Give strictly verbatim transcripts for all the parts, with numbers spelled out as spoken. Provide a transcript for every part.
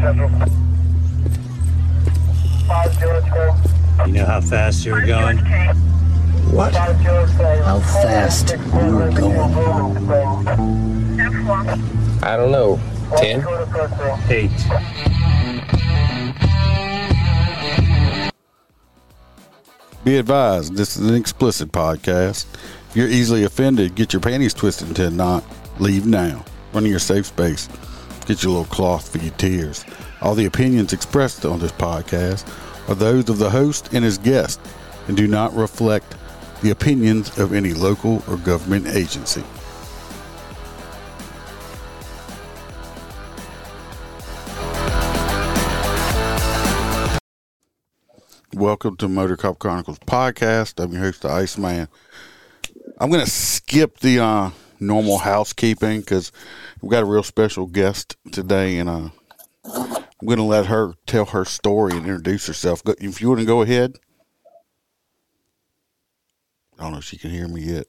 You know how fast you were going? What? How fast you were going? I don't know. Ten? Eight. Be advised, this is an explicit podcast. If you're easily offended, get your panties twisted into a knot. Leave now. Run in your safe space. Get your little cloth for your tears. All the opinions expressed on this podcast are those of the host and his guest and do not reflect the opinions of any local or government agency. Welcome to Motor Cop Chronicles podcast. I'm your host, the Iceman. I'm going to skip the uh, normal housekeeping because we've got a real special guest today, and uh, I'm going to let her tell her story and introduce herself. If you want to go ahead. I don't know if she can hear me yet.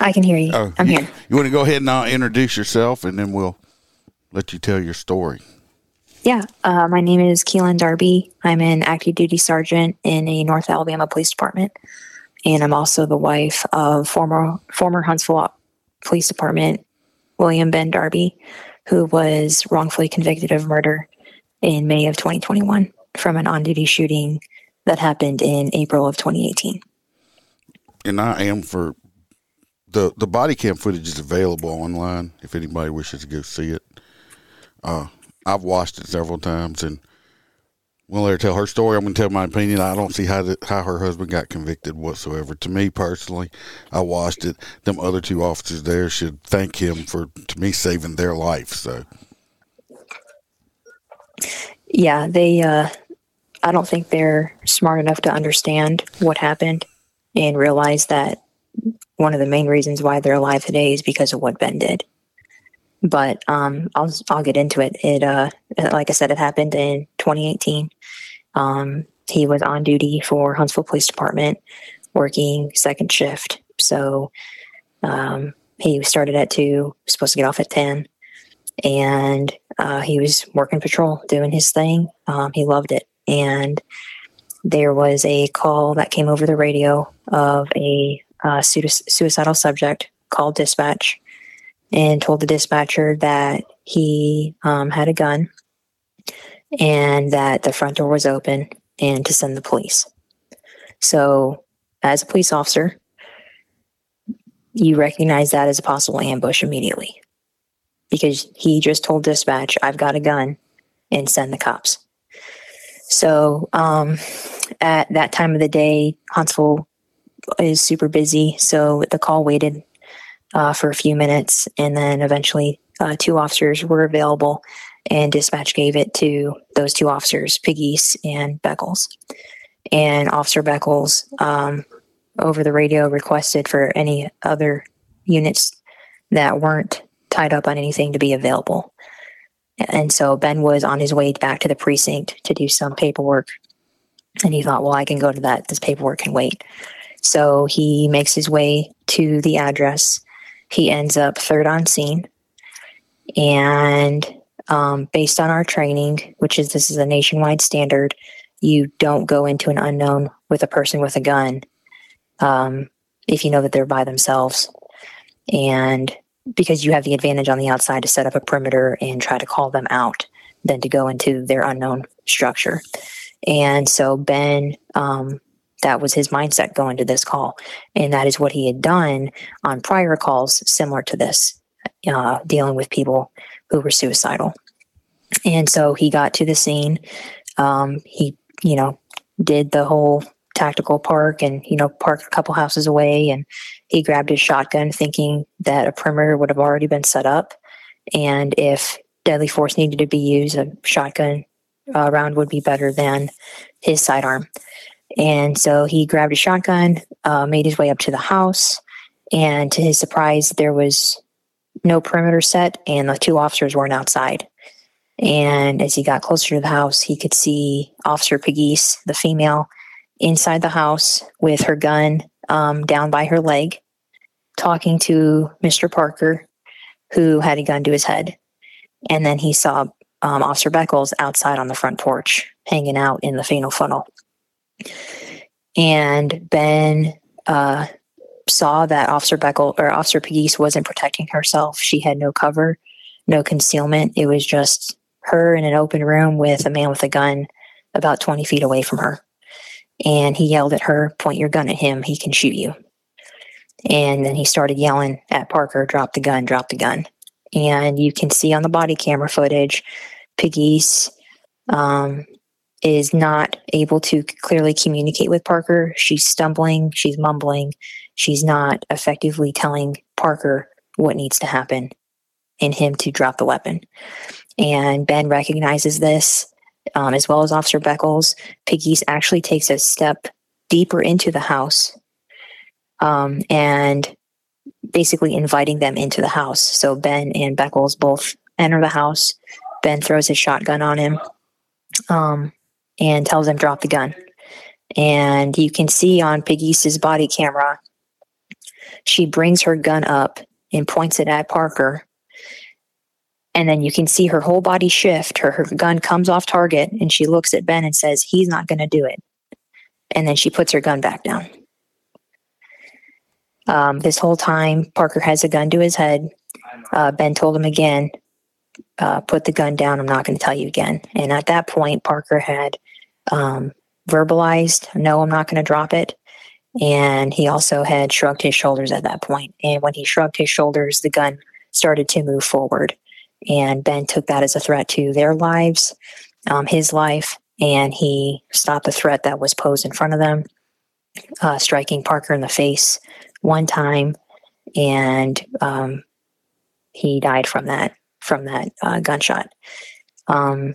I can hear you. Oh, I'm you, here. You want to go ahead and uh, introduce yourself, and then we'll let you tell your story. Yeah. Uh, my name is Keelan Darby. I'm an active duty sergeant in the North Alabama Police Department, and I'm also the wife of former former Huntsville Police Department William Ben Darby, who was wrongfully convicted of murder in May of twenty twenty-one from an on-duty shooting that happened in April of twenty eighteen. And I am for the the body cam footage is available online if anybody wishes to go see it. Uh, I've watched it several times, and we'll let her tell her story. I'm going to tell my opinion. I don't see how the, how her husband got convicted whatsoever. To me personally, I watched it. Them other two officers there should thank him for, to me, saving their life. So, yeah, they. Uh, I don't think they're smart enough to understand what happened and realize that one of the main reasons why they're alive today is because of what Ben did. But um, I'll I'll get into it. It uh, like I said, it happened in twenty eighteen. Um, he was on duty for Huntsville Police Department, working second shift. So um, he started at two, was supposed to get off at ten, and uh, he was working patrol, doing his thing. Um, he loved it. And there was a call that came over the radio of a uh, suicidal subject. Called dispatch and told the dispatcher that he um, had a gun and that the front door was open and to send the police. So as a police officer, you recognize that as a possible ambush immediately because he just told dispatch, I've got a gun, and send the cops. So um, at that time of the day, Huntsville is super busy. So the call waited Uh, for a few minutes, and then eventually uh, two officers were available, and dispatch gave it to those two officers, Pegues and Beckles. And Officer Beckles, um, over the radio, requested for any other units that weren't tied up on anything to be available. And so Ben was on his way back to the precinct to do some paperwork, and he thought, well, I can go to that. This paperwork can wait. So he makes his way to the address. He ends up third on scene, and um, based on our training, which is this is a nationwide standard, you don't go into an unknown with a person with a gun um, if you know that they're by themselves, and because you have the advantage on the outside to set up a perimeter and try to call them out than to go into their unknown structure. And so Ben, um, that was his mindset going to this call. And that is what he had done on prior calls similar to this, uh, dealing with people who were suicidal. And so he got to the scene. Um, he, you know, did the whole tactical park and, you know, parked a couple houses away. And he grabbed his shotgun thinking that a perimeter would have already been set up. And if deadly force needed to be used, a shotgun uh, round would be better than his sidearm. And so he grabbed a shotgun, uh, made his way up to the house, and to his surprise, there was no perimeter set, and the two officers weren't outside. And as he got closer to the house, he could see Officer Pegues, the female, inside the house with her gun um, down by her leg, talking to Mister Parker, who had a gun to his head. And then he saw um, Officer Beckles outside on the front porch, hanging out in the fatal funnel. And Ben uh, saw that Officer Beckles or Officer Pegues wasn't protecting herself. She had no cover, no concealment. It was just her in an open room with a man with a gun about twenty feet away from her. And he yelled at her, "Point your gun at him. He can shoot you." And then he started yelling at Parker, "Drop the gun, drop the gun." And you can see on the body camera footage, Pegues um, is not able to clearly communicate with Parker. She's stumbling, she's mumbling, she's not effectively telling Parker what needs to happen and him to drop the weapon. And Ben recognizes this, um, as well as Officer Beckles. Pegues actually takes a step deeper into the house, Um, and basically inviting them into the house. So Ben and Beckles both enter the house. Ben throws his shotgun on him um, and tells him, "Drop the gun." And you can see on Pegues' body camera, she brings her gun up and points it at Parker. And then you can see her whole body shift. Her, her gun comes off target, and she looks at Ben and says, "He's not going to do it." And then she puts her gun back down. Um, this whole time, Parker has a gun to his head. Uh, Ben told him again, uh, "Put the gun down. I'm not going to tell you again." And at that point, Parker had um, verbalized, "No, I'm not going to drop it." And he also had shrugged his shoulders at that point. And when he shrugged his shoulders, the gun started to move forward. And Ben took that as a threat to their lives, um, his life, and he stopped the threat that was posed in front of them, uh, striking Parker in the face one time, and um, he died from that from that uh, gunshot. Um,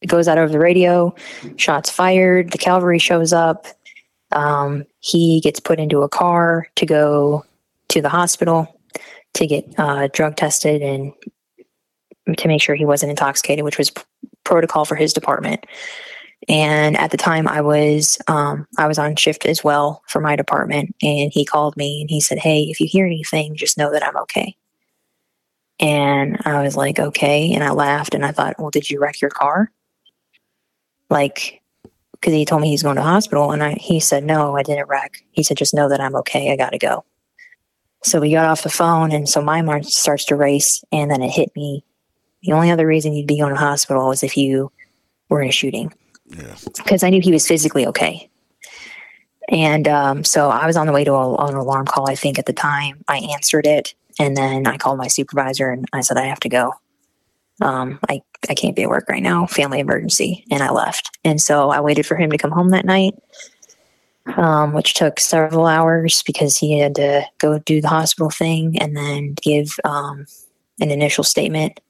it goes out over the radio, shots fired, the cavalry shows up, um, he gets put into a car to go to the hospital to get uh, drug tested and to make sure he wasn't intoxicated, which was p- protocol for his department. And at the time, I was um, I was on shift as well for my department, and he called me and he said, "Hey, if you hear anything, just know that I'm okay." And I was like, "Okay," and I laughed and I thought, "Well, did you wreck your car?" Like, because he told me he's going to the hospital, and I, he said, "No, I didn't wreck." He said, "Just know that I'm okay. I gotta go." So we got off the phone, and so my mind starts to race, and then it hit me: the only other reason you'd be going to the hospital is if you were in a shooting. Yeah. Because I knew he was physically okay. And um, so I was on the way to a, an alarm call, I think, at the time. I answered it, and then I called my supervisor, and I said, "I have to go. Um, I, I can't be at work right now. Family emergency." And I left. And so I waited for him to come home that night, um, which took several hours because he had to go do the hospital thing and then give um, an initial statement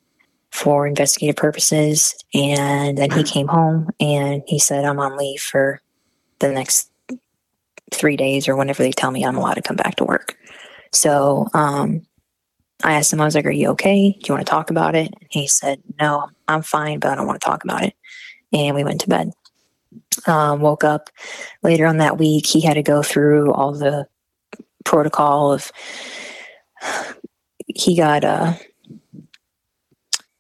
for investigative purposes. And then he came home and he said, "I'm on leave for the next three days or whenever they tell me I'm allowed to come back to work." So um, I asked him, I was like, "Are you okay? Do you want to talk about it?" And he said, "No, I'm fine, but I don't want to talk about it." And we went to bed. Um, woke up later on that week. He had to go through all the protocol of, he got a, uh,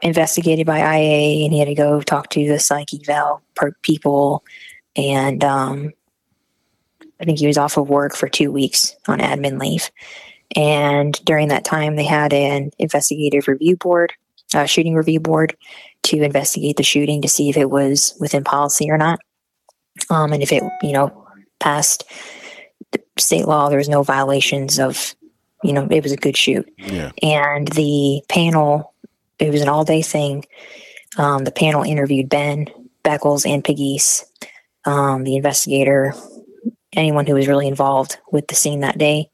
investigated by I A, and he had to go talk to the psych eval people. And um, I think he was off of work for two weeks on admin leave. And during that time, they had an investigative review board, uh, shooting review board, to investigate the shooting to see if it was within policy or not. Um, and if it, you know, passed the state law, there was no violations of, you know, it was a good shoot. Yeah. And the panel, it was an all-day thing. Um, the panel interviewed Ben, Beckles, and Pegues, um, the investigator, anyone who was really involved with the scene that day.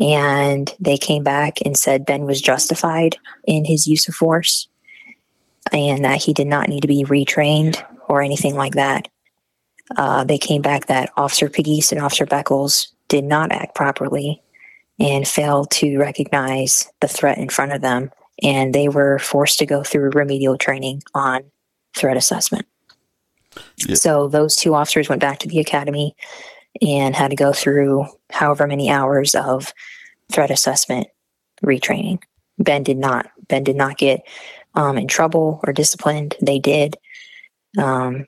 And they came back and said Ben was justified in his use of force and that he did not need to be retrained or anything like that. Uh, they came back that Officer Pegues and Officer Beckles did not act properly and failed to recognize the threat in front of them. And they were forced to go through remedial training on threat assessment. Yeah. So those two officers went back to the academy and had to go through however many hours of threat assessment retraining. Ben did not. Ben did not get um, in trouble or disciplined. They did. Um,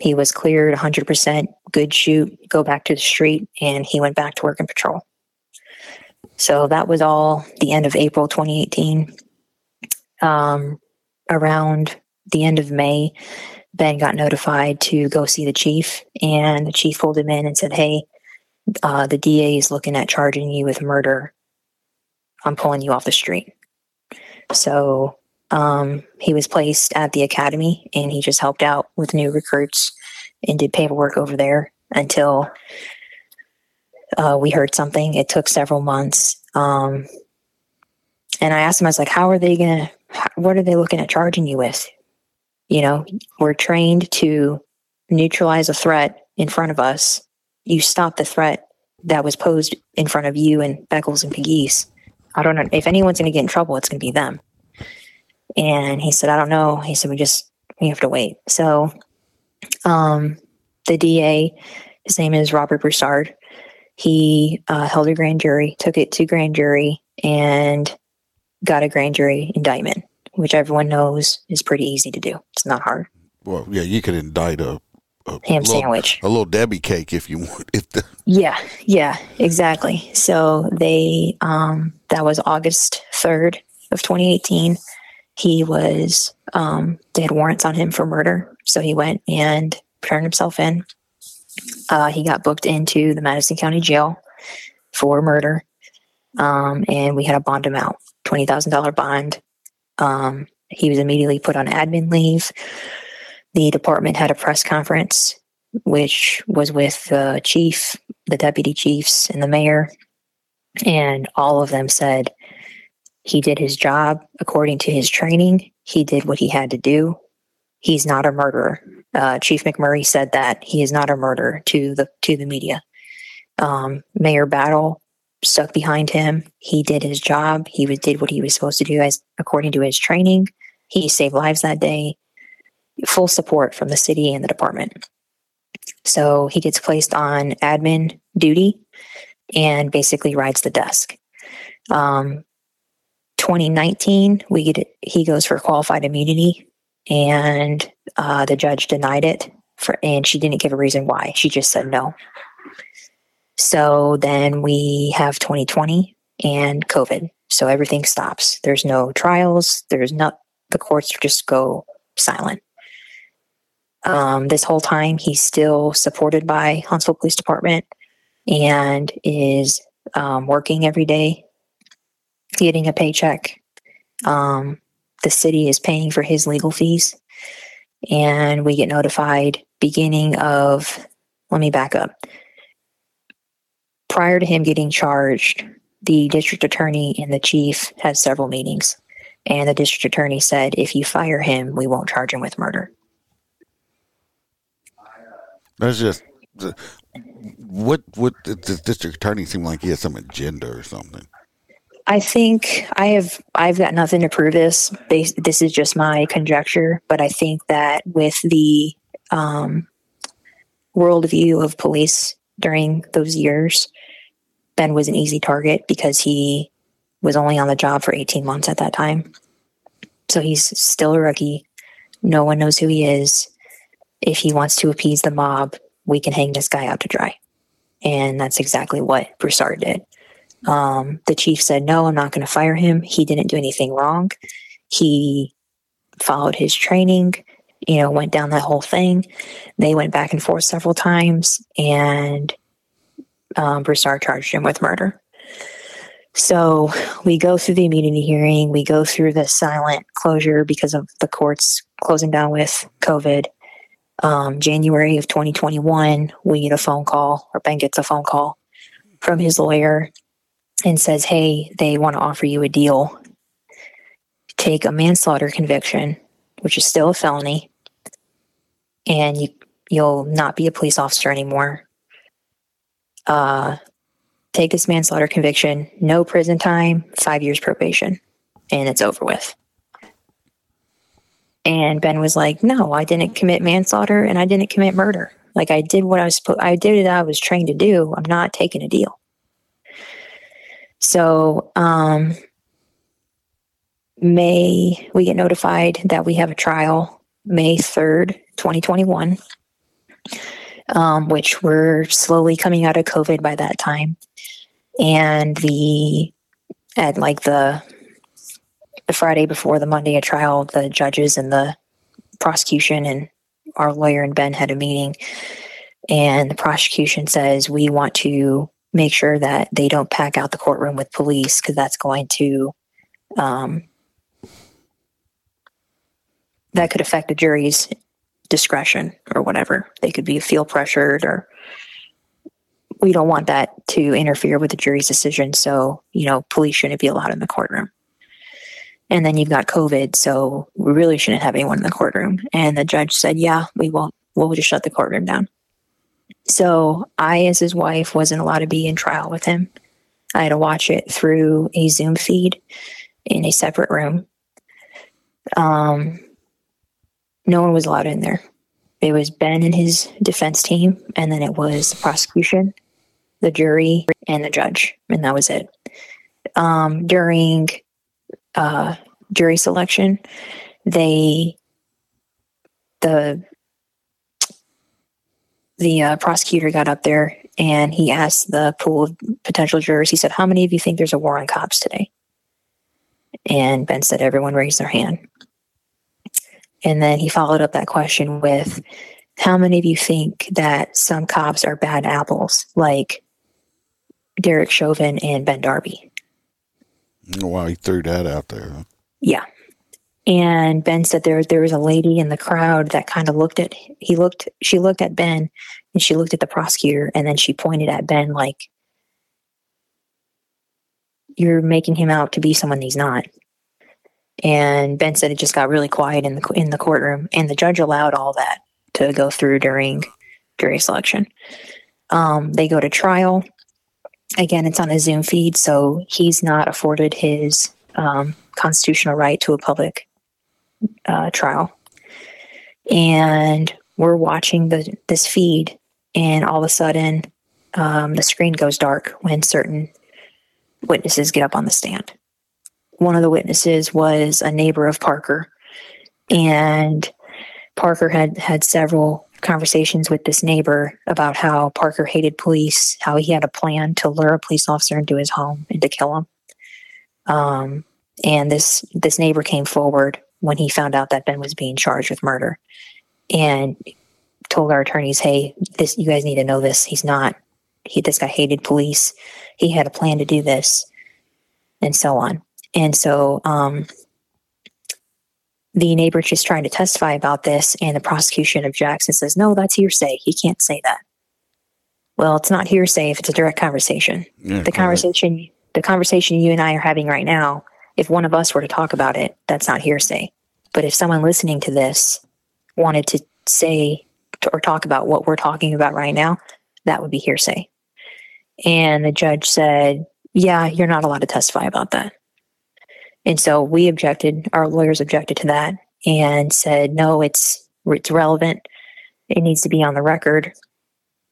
he was cleared one hundred percent, good shoot, go back to the street, and he went back to work in patrol. So that was all the end of April twenty eighteen. Um, around the end of May, Ben got notified to go see the chief, and the chief pulled him in and said, hey, uh, the D A is looking at charging you with murder. I'm pulling you off the street. So um, he was placed at the academy, and he just helped out with new recruits and did paperwork over there until uh, we heard something. It took several months. Um, and I asked him, I was like, how are they going to, what are they looking at charging you with? You know, we're trained to neutralize a threat in front of us. You stop the threat that was posed in front of you and Beckles and Pegues. I don't know. If anyone's going to get in trouble, it's going to be them. And he said, I don't know. He said, we just, we have to wait. So um, the D A, his name is Robert Broussard. He uh, held a grand jury, took it to grand jury, and got a grand jury indictment, which everyone knows is pretty easy to do. It's not hard. Well, yeah, you could indict a, a ham little, sandwich, a little Debbie cake if you want. If the- yeah, yeah, exactly. So they, um, that was August third of twenty eighteen. He was, um, they had warrants on him for murder. So he went and turned himself in. Uh, he got booked into the Madison County Jail for murder. Um, and we had a bond amount, twenty thousand dollars bond. Um, he was immediately put on admin leave. The department had a press conference, which was with the chief, the deputy chiefs, and the mayor. And all of them said he did his job according to his training. He did what he had to do. He's not a murderer. Uh, Chief McMurray said that he is not a murderer to the to the media. Um, Mayor Battle stuck behind him. He did his job. He was, did what he was supposed to do as according to his training. He saved lives that day. Full support from the city and the department. So he gets placed on admin duty and basically rides the desk. Um, twenty nineteen, we get, he goes for qualified immunity, and uh, the judge denied it, for, and she didn't give a reason why. She just said no. So then we have twenty twenty and COVID. So everything stops. There's no trials. There's not, the courts just go silent. Um, this whole time, he's still supported by Huntsville Police Department and is um, working every day, getting a paycheck. Um, the city is paying for his legal fees. And we get notified beginning of, let me back up. Prior to him getting charged, the district attorney and the chief had several meetings, and the district attorney said, if you fire him, we won't charge him with murder. That's just, what, what the district attorney seemed like he had some agenda or something. I think I have, I've got nothing to prove this. They, this is just my conjecture, but I think that with the um, worldview of police during those years, Ben was an easy target because he was only on the job for eighteen months at that time. So he's still a rookie. No one knows who he is. If he wants to appease the mob, we can hang this guy out to dry. And that's exactly what Broussard did. Um, the chief said, no, I'm not going to fire him. He didn't do anything wrong. He followed his training, you know, went down that whole thing. They went back and forth several times, and um, Broussard charged him with murder. So we go through the immunity hearing. We go through the silent closure because of the courts closing down with COVID. Um, January of twenty twenty-one, we get a phone call, or Ben gets a phone call from his lawyer and says, hey, they want to offer you a deal. Take a manslaughter conviction, which is still a felony, and you, you'll not be a police officer anymore. Uh, take this manslaughter conviction, no prison time, five years probation, and it's over with. And Ben was like, no, I didn't commit manslaughter and I didn't commit murder. Like, I did what I was, I did what I was trained to do. I'm not taking a deal. So um, May, we get notified that we have a trial May third, twenty twenty-one, um, which we're slowly coming out of COVID by that time. And the, at like the, the Friday before the Monday of trial, the judges and the prosecution and our lawyer and Ben had a meeting, and the prosecution says, we want to make sure that they don't pack out the courtroom with police, because that's going to, um, that could affect the jury's discretion or whatever. They could be feel pressured, or we don't want that to interfere with the jury's decision. So, you know, police shouldn't be allowed in the courtroom. And then you've got COVID, so we really shouldn't have anyone in the courtroom. And the judge said, yeah, we won't. We'll just shut the courtroom down. So I, as his wife, wasn't allowed to be in trial with him. I had to watch it through a Zoom feed in a separate room. Um, no one was allowed in there. It was Ben and his defense team, and then it was the prosecution, the jury, and the judge, and that was it. Um, during... Uh, jury selection, they the the uh, prosecutor got up there and he asked the pool of potential jurors, he said, how many of you think there's a war on cops today? And Ben said, everyone raised their hand. And then he followed up that question with, how many of you think that some cops are bad apples, like Derek Chauvin and Ben Darby? Wow, he threw that out there. Huh? Yeah. And Ben said there there was a lady in the crowd that kind of looked at, he looked, she looked at Ben and she looked at the prosecutor, and then she pointed at Ben like, you're making him out to be someone he's not. And Ben said it just got really quiet in the in the courtroom, and the judge allowed all that to go through during jury selection. Um, they go to trial. Again, it's on a Zoom feed, so he's not afforded his um, constitutional right to a public uh, trial. And we're watching the, this feed, and all of a sudden, um, the screen goes dark when certain witnesses get up on the stand. One of the witnesses was a neighbor of Parker, and Parker had had several conversations with this neighbor about how Parker hated police, how he had a plan to lure a police officer into his home and to kill him. Um, and this, this neighbor came forward when he found out that Ben was being charged with murder and told our attorneys, hey, this, you guys need to know this. He's not, he, this guy hated police. He had a plan to do this, and so on. And so, um, the neighbor just trying to testify about this, and the prosecution objects and says, no, that's hearsay. He can't say that. Well, it's not hearsay if it's a direct conversation. Yeah, the conversation right. the conversation you and I are having right now, if one of us were to talk about it, that's not hearsay. But if someone listening to this wanted to say or talk about what we're talking about right now, that would be hearsay. And the judge said, yeah, you're not allowed to testify about that. And so we objected, our lawyers objected to that and said, no, it's it's relevant. It needs to be on the record.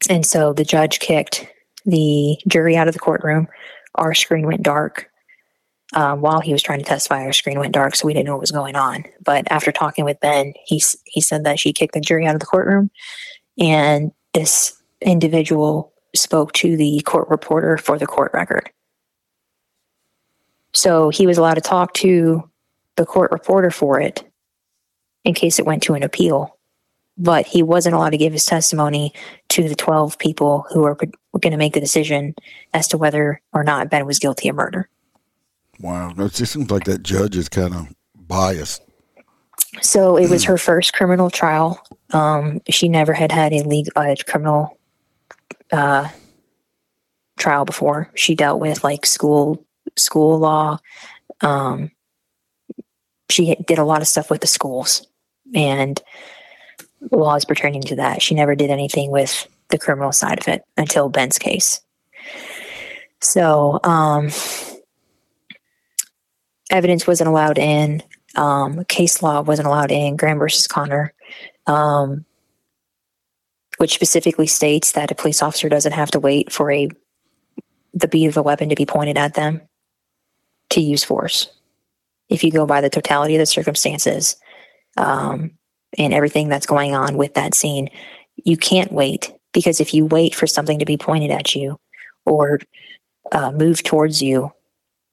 And so the judge kicked the jury out of the courtroom. Our screen went dark. Um, while he was trying to testify, our screen went dark, so we didn't know what was going on. But after talking with Ben, he, he said that she kicked the jury out of the courtroom. And this individual spoke to the court reporter for the court record. So he was allowed to talk to the court reporter for it in case it went to an appeal. But he wasn't allowed to give his testimony to the twelve people who are going to make the decision as to whether or not Ben was guilty of murder. Wow. It just seems like that judge is kind of biased. So it was her first criminal trial. Um, she never had had a legal, uh, criminal uh, trial before. She dealt with like school school law. Um, she did a lot of stuff with the schools and laws pertaining to that. She never did anything with the criminal side of it until Ben's case. So um, evidence wasn't allowed in. Um, case law wasn't allowed in. Graham versus Connor, um, which specifically states that a police officer doesn't have to wait for a the beat of a weapon to be pointed at them to use force. if you go by the totality of the circumstances um, and everything that's going on with that scene. You can't wait, because if you wait for something to be pointed at you or uh, move towards you,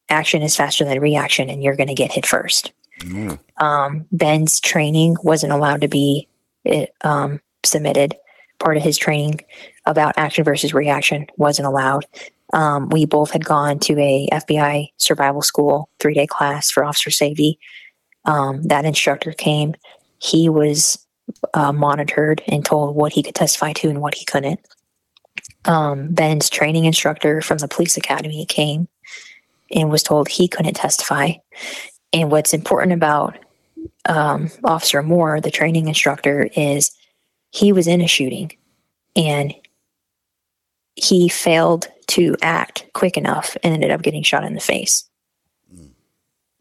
action is faster than reaction, and you're going to get hit first. Mm. Um, Ben's training wasn't allowed to be um, submitted. Part of his training about action versus reaction wasn't allowed. Um, we both had gone to a F B I survival school, three-day class for officer safety. Um, that instructor came. He was uh, monitored and told what he could testify to and what he couldn't. Um, Ben's training instructor from the police academy came and was told he couldn't testify. And what's important about um, Officer Moore, the training instructor, is he was in a shooting and he failed to act quick enough and ended up getting shot in the face. Mm.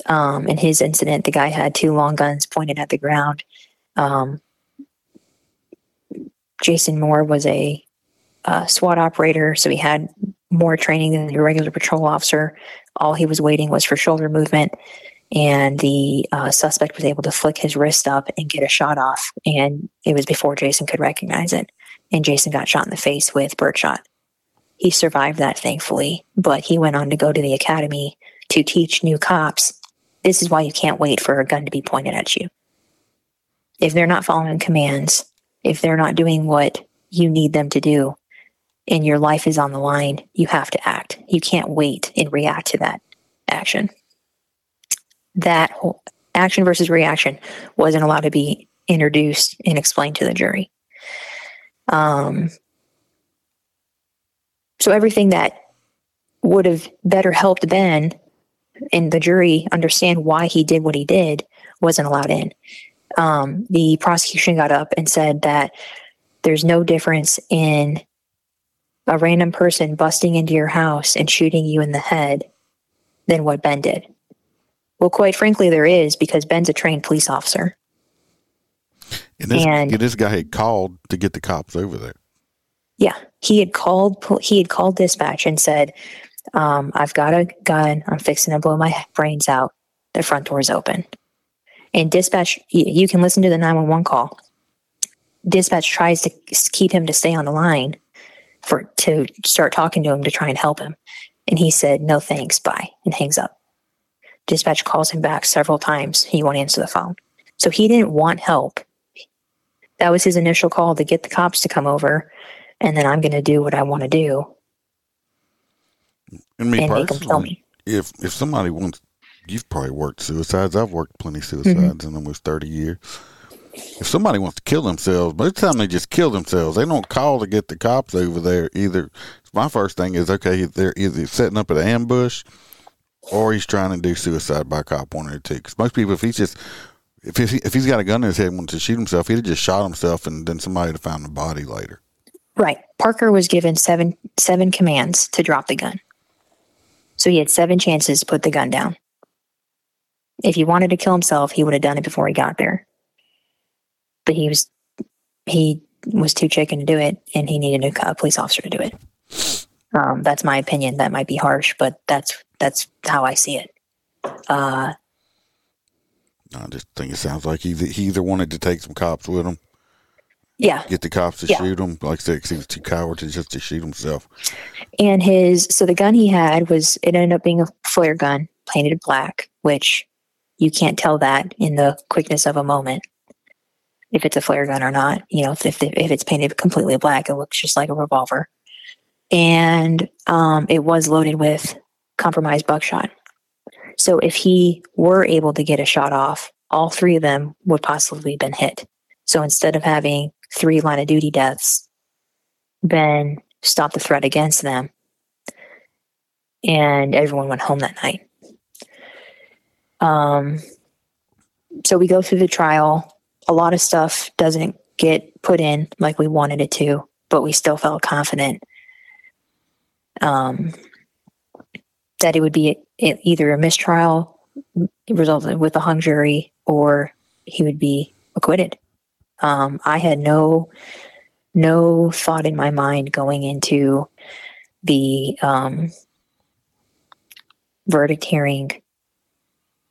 Um, in his incident, the guy had two long guns pointed at the ground. Um, Jason Moore was a uh, SWAT operator, so he had more training than your regular patrol officer. All he was waiting was for shoulder movement, and the uh, suspect was able to flick his wrist up and get a shot off, and it was before Jason could recognize it, and Jason got shot in the face with birdshot. He survived that, thankfully, but he went on to go to the academy to teach new cops. This is why you can't wait for a gun to be pointed at you. If they're not following commands, if they're not doing what you need them to do, and your life is on the line, you have to act. You can't wait and react to that action. That whole action versus reaction wasn't allowed to be introduced and explained to the jury. Um, so everything that would have better helped Ben and the jury understand why he did what he did wasn't allowed in. Um, the prosecution got up and said that there's no difference in a random person busting into your house and shooting you in the head than what Ben did. Well, quite frankly, there is, because Ben's a trained police officer. And this, and, and this guy had called to get the cops over there. Yeah, he had called. He had called dispatch and said, um, "I've got a gun. I'm fixing to blow my brains out. The front door's open." And dispatch, you can listen to the nine one one call. Dispatch tries to keep him to stay on the line for to start talking to him to try and help him, and he said, "No thanks, bye," and hangs up. Dispatch calls him back several times. He won't answer the phone. So he didn't want help. That was his initial call to get the cops to come over, and then I'm going to do what I want to do. And me and personally, make them tell me. If, if somebody wants, you've probably worked suicides. I've worked plenty of suicides mm-hmm. in almost thirty years. If somebody wants to kill themselves, most of the time they just kill themselves. They don't call to get the cops over there either. My first thing is, okay, they're either setting up an ambush, or he's trying to do suicide by cop, one or two. Because most people, if he's just, if he, if he's got a gun in his head and wants to shoot himself, he'd have just shot himself, and then somebody would have found the body later. Right. Parker was given seven seven commands to drop the gun. So he had seven chances to put the gun down. If he wanted to kill himself, he would have done it before he got there. But he was he was too chicken to do it, and he needed a police officer to do it. Um, that's my opinion. That might be harsh, but that's that's how I see it. Uh, I just think it sounds like he, he either wanted to take some cops with him, yeah, get the cops to yeah. shoot him. Like I said, cause he was too coward to just to shoot himself. And his so the gun he had was it ended up being a flare gun painted black, which you can't tell that in the quickness of a moment. If it's a flare gun or not, you know, if, if, if it's painted completely black, it looks just like a revolver. And um, it was loaded with compromised buckshot. So if he were able to get a shot off, all three of them would possibly have been hit. So instead of having three line of duty deaths, Ben stopped the threat against them, and everyone went home that night. Um, so we go through the trial. A lot of stuff doesn't get put in like we wanted it to, but we still felt confident um, that it would be either a mistrial resulting with a hung jury, or he would be acquitted. Um, I had no no thought in my mind going into the um, verdict hearing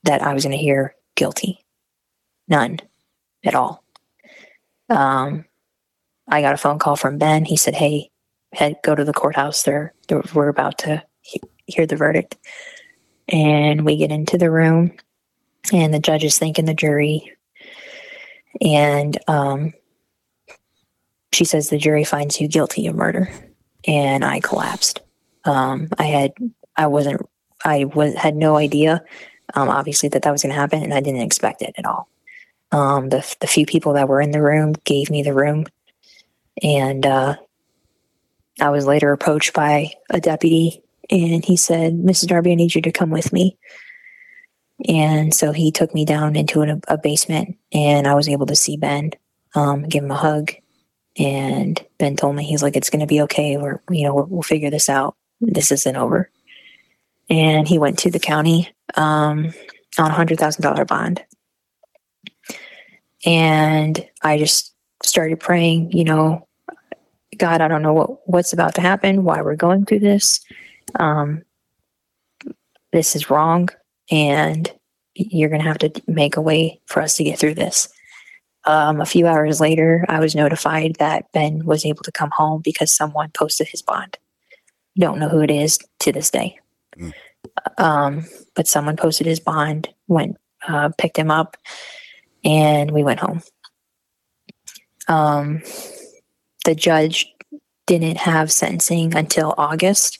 that I was going to hear guilty. None at all. Um, I got a phone call from Ben. He said, hey, head, go to the courthouse. They're, they're, we're about to he- hear the verdict. And we get into the room, and the judge is thanking the jury. And um, she says, the jury finds you guilty of murder. And I collapsed. Um, I had, I wasn't, I was, had no idea, um, obviously, that that was going to happen, and I didn't expect it at all. Um, the, the few people that were in the room gave me the room. And uh, I was later approached by a deputy, and he said, Missus Darby, I need you to come with me. And so he took me down into an, a basement, and I was able to see Ben, um, give him a hug. And Ben told me, he's like, it's going to be okay. We're, you know, we're, we'll figure this out. This isn't over. And he went to the county um, on a one hundred thousand dollars bond. And I just started praying, you know, God, I don't know what, what's about to happen, why we're going through this. Um, this is wrong, and you're going to have to make a way for us to get through this. Um, a few hours later, I was notified that Ben was able to come home because someone posted his bond. Don't know who it is to this day. Mm. Um, but someone posted his bond, went, uh, picked him up, and we went home. Um, the judge didn't have sentencing until August.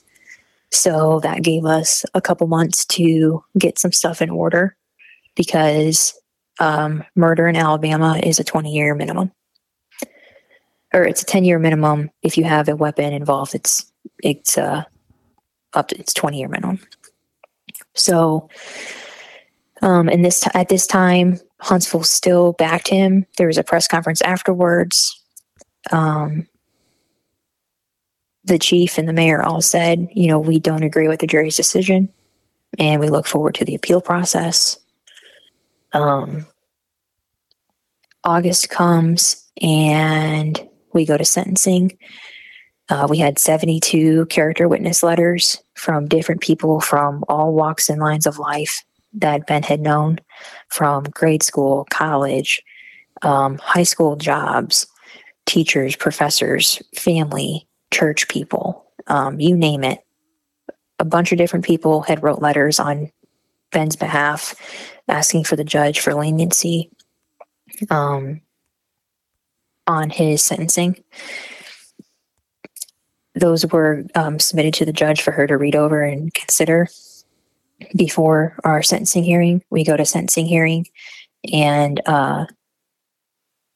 So that gave us a couple months to get some stuff in order, because Um, murder in Alabama is a twenty-year minimum, or it's a ten-year minimum. If you have a weapon involved, it's it's uh, up to, it's twenty-year minimum. So, um, and this t- at this time, Huntsville still backed him. There was a press conference afterwards. Um, the chief and the mayor all said, you know, we don't agree with the jury's decision, and we look forward to the appeal process. Um, August comes and we go to sentencing. Uh, we had seventy-two character witness letters from different people from all walks and lines of life that Ben had known, from grade school, college, um, high school jobs, teachers, professors, family, church people, um, you name it. A bunch of different people had wrote letters on Ben's behalf, asking for the judge for leniency um, on his sentencing. Those were um, submitted to the judge for her to read over and consider before our sentencing hearing. We go to sentencing hearing, and uh,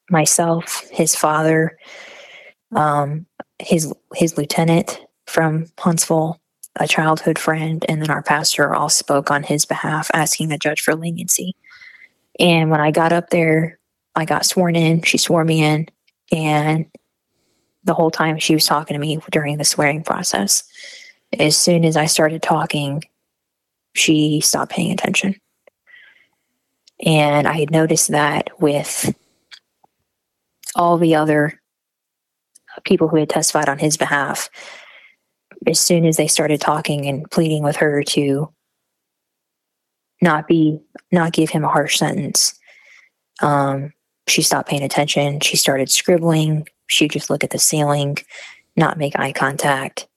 myself, his father, um, his his lieutenant from Huntsville, a childhood friend, and then our pastor all spoke on his behalf, asking the judge for leniency. And when I got up there, I got sworn in. She swore me in, and the whole time she was talking to me during the swearing process. As soon as I started talking, she stopped paying attention. And I had noticed that with all the other people who had testified on his behalf. As soon as they started talking and pleading with her to not be, not give him a harsh sentence, um, she stopped paying attention. She started scribbling. She just looked at the ceiling, not make eye contact.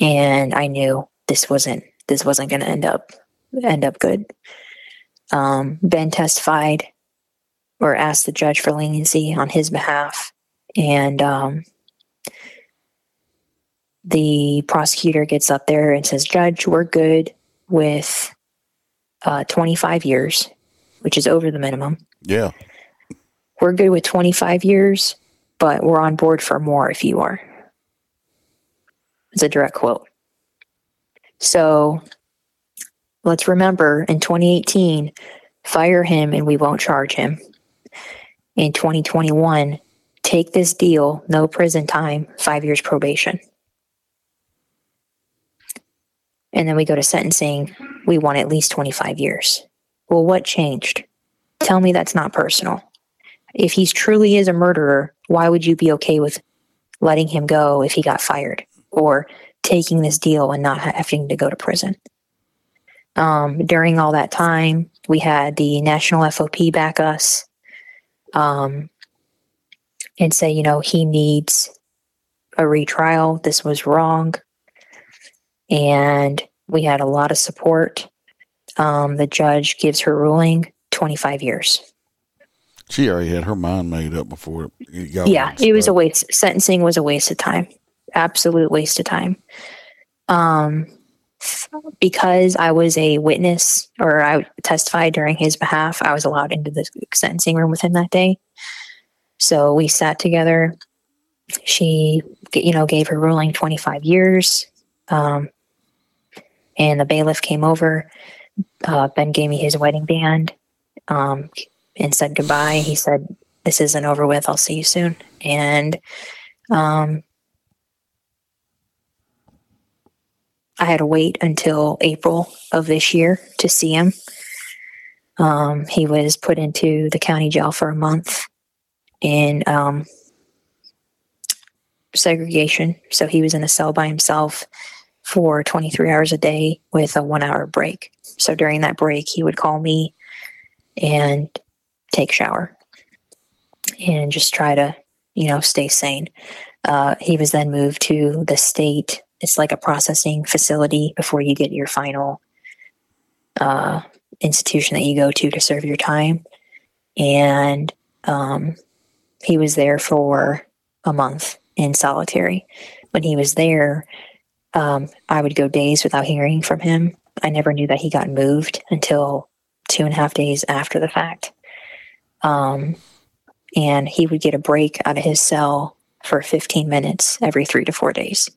And I knew this wasn't, this wasn't going to end up, end up good. Um, Ben testified or asked the judge for leniency on his behalf. And, um, the prosecutor gets up there and says, Judge, we're good with uh, twenty-five years, which is over the minimum. Yeah. We're good with twenty-five years, but we're on board for more if you are. It's a direct quote. So let's remember, in twenty eighteen, fire him and we won't charge him. In twenty twenty-one, take this deal, no prison time, five years probation. And then we go to sentencing. We want at least twenty-five years. Well, what changed? Tell me that's not personal. If he truly is a murderer, why would you be okay with letting him go if he got fired, or taking this deal and not having to go to prison? Um, during all that time, We had the national F O P back us um, and say, you know, he needs a retrial. This was wrong. And we had a lot of support. Um, the judge gives her ruling twenty-five years. She already had her mind made up before it got. Yeah, it was a waste. Sentencing was a waste of time. Absolute waste of time. Um, because I was a witness, or I testified during his behalf, I was allowed into the sentencing room with him that day. So we sat together. She, you know, gave her ruling twenty-five years. Um, and the bailiff came over. Uh, Ben gave me his wedding band. Um. And said goodbye. He said, "This isn't over with. I'll see you soon." And um, I had to wait until April of this year to see him. Um, he was put into the county jail for a month in um, segregation. So he was in a cell by himself for twenty-three hours a day with a one-hour break. So during that break, he would call me and take shower and just try to, you know, stay sane. Uh, he was then moved to the state. It's like a processing facility before you get your final uh, institution that you go to to serve your time. And um, he was there for a month in solitary. When he was there, um, I would go days without hearing from him. I never knew that he got moved until two and a half days after the fact. Um, and he would get a break out of his cell for fifteen minutes every three to four days.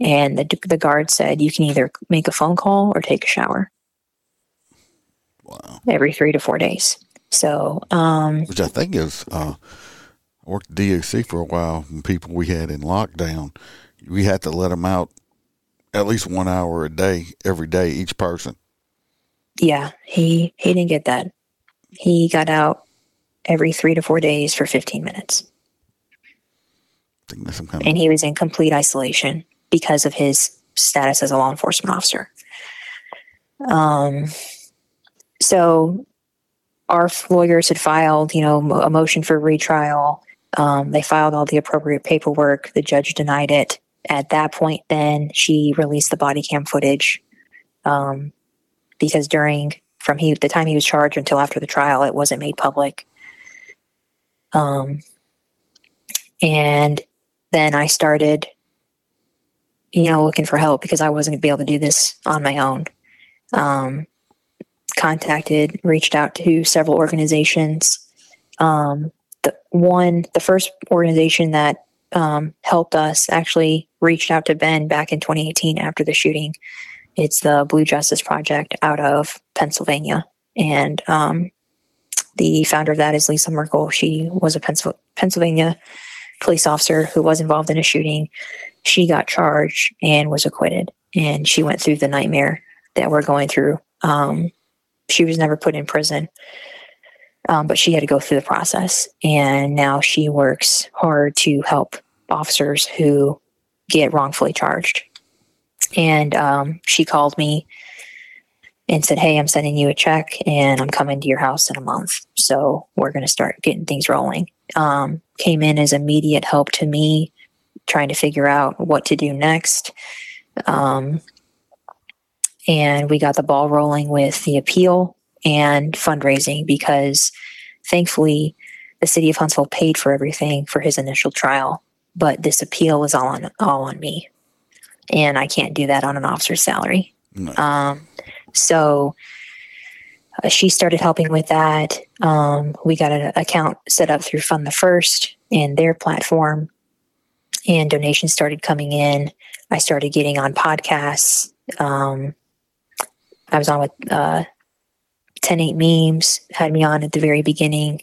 And the the guard said, you can either make a phone call or take a shower. Wow. Every three to four days. So, um, which I think is, uh, I worked at D O C for a while, and people we had in lockdown, we had to let them out at least one hour a day, every day, each person. Yeah. He, he didn't get that. He got out every three to four days for fifteen minutes. I think that's some kind of- and he was in complete isolation because of his status as a law enforcement officer. Um, so our lawyers had filed, you know, a motion for retrial. Um, they filed all the appropriate paperwork. The judge denied it. At that point, then she released the body cam footage. Um, because during, from he, the time he was charged until after the trial, it wasn't made public. Um, and then I started, you know, looking for help because I wasn't going to be able to do this on my own. Um, contacted, reached out to several organizations. Um, the one, the first organization that um, helped us actually reached out to Ben back in twenty eighteen after the shooting. It's the Blue Justice Project out of Pennsylvania. And um, the founder of that is Lisa Merkel. She was a Pennsylvania police officer who was involved in a shooting. She got charged and was acquitted. And she went through the nightmare that we're going through. Um, she was never put in prison, um, but she had to go through the process. And now she works hard to help officers who get wrongfully charged. And um, she called me and said, "Hey, I'm sending you a check and I'm coming to your house in a month. So we're going to start getting things rolling." Um, came in as immediate help to me, trying to figure out what to do next. Um, and we got the ball rolling with the appeal and fundraising because thankfully the city of Huntsville paid for everything for his initial trial. But this appeal is all on, all on me. And I can't do that on an officer's salary. No. Um, so uh, she started helping with that. Um, we got an account set up through Fund the First and their platform. And donations started coming in. I started getting on podcasts. Um, I was on with uh, ten eight memes, had me on at the very beginning,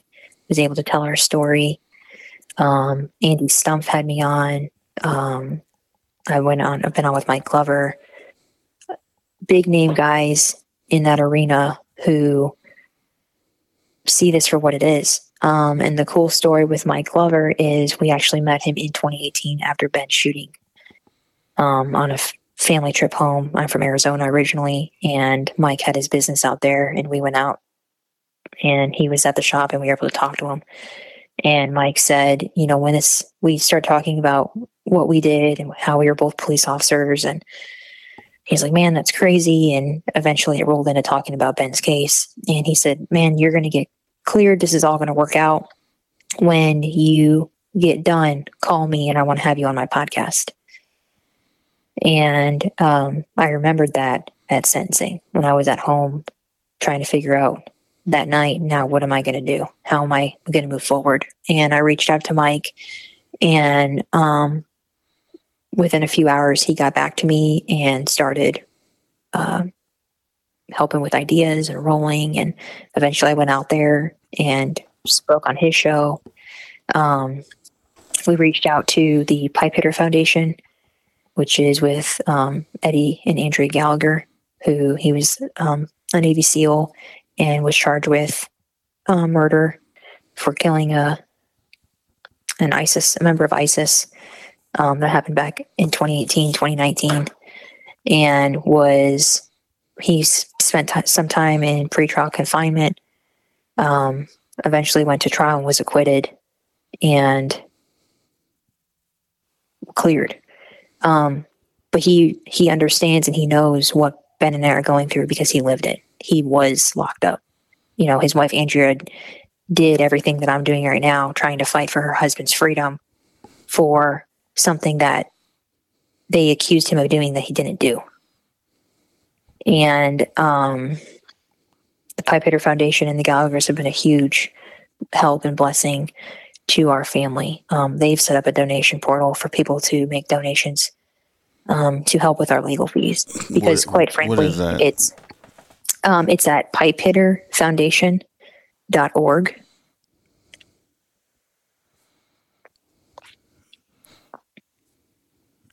was able to tell her story. Um, Andy Stumpf had me on. Um I went on, I've been on with Mike Glover, big name guys in that arena who see this for what it is. Um, and the cool story with Mike Glover is we actually met him in twenty eighteen after Ben's shooting um, on a f- family trip home. I'm from Arizona originally, and Mike had his business out there, and we went out and he was at the shop and we were able to talk to him. And Mike said, you know, when this, we started talking about what we did and how we were both police officers, and he's like, man, that's crazy. And eventually it rolled into talking about Ben's case. And he said, man, you're going to get cleared. This is all going to work out. When you get done, call me and I want to have you on my podcast. And um, I remembered that at sentencing when I was at home trying to figure out that night, now what am I going to do? How am I going to move forward? And I reached out to Mike, and um, within a few hours, he got back to me and started uh, helping with ideas and rolling. And eventually I went out there and spoke on his show. Um, we reached out to the Pipe Hitter Foundation, which is with um, Eddie and Andrea Gallagher, who he was um, a Navy SEAL and was charged with uh, murder for killing a an ISIS, a member of ISIS. Um, that happened back in twenty eighteen, twenty nineteen, and was he spent t- some time in pretrial confinement. Um, eventually went to trial and was acquitted and cleared. Um, but he, he understands and he knows what Ben and I are going through because he lived it. He was locked up. You know, his wife, Andrea, did everything that I'm doing right now, trying to fight for her husband's freedom for something that they accused him of doing that he didn't do. And, um, the Pipe Hitter Foundation and the Gallaghers have been a huge help and blessing to our family. Um, they've set up a donation portal for people to make donations um, to help with our legal fees. Because what, quite frankly, it's um, it's at Pipe Hitter Foundation dot org.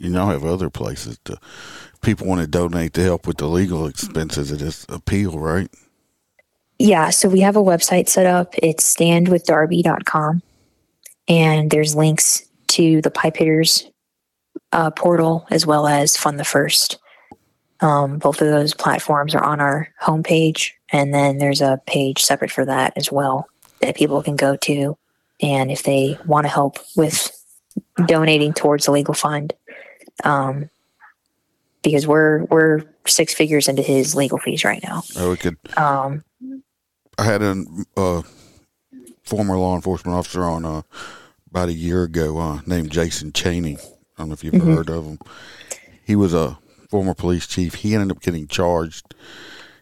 You know, I have other places to. People want to donate to help with the legal expenses of this appeal, right? Yeah, so we have a website set up. It's Stand With Darby dot com. And there's links to the Pipe Hitters uh, portal as well as Fund the First. Um, both of those platforms are on our homepage. And then there's a page separate for that as well that people can go to. And if they want to help with donating towards the legal fund, um, because we're we're six figures into his legal fees right now. Oh, we could. Um, I had a uh, former law enforcement officer on uh, about a year ago uh, named Jason Cheney. I don't know if you've mm-hmm. ever heard of him. He was a former police chief. He ended up getting charged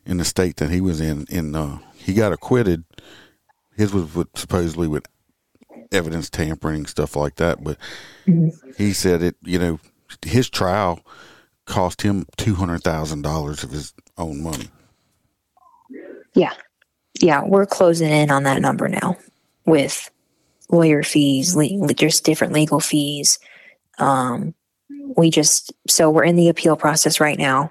in the state that he was in, and uh, he got acquitted. His was with, supposedly with evidence tampering, stuff like that. But mm-hmm. he said it, you know, his trial cost him two hundred thousand dollars of his own money. Yeah. Yeah, we're closing in on that number now with lawyer fees, le- just different legal fees. Um, we just, so we're in the appeal process right now.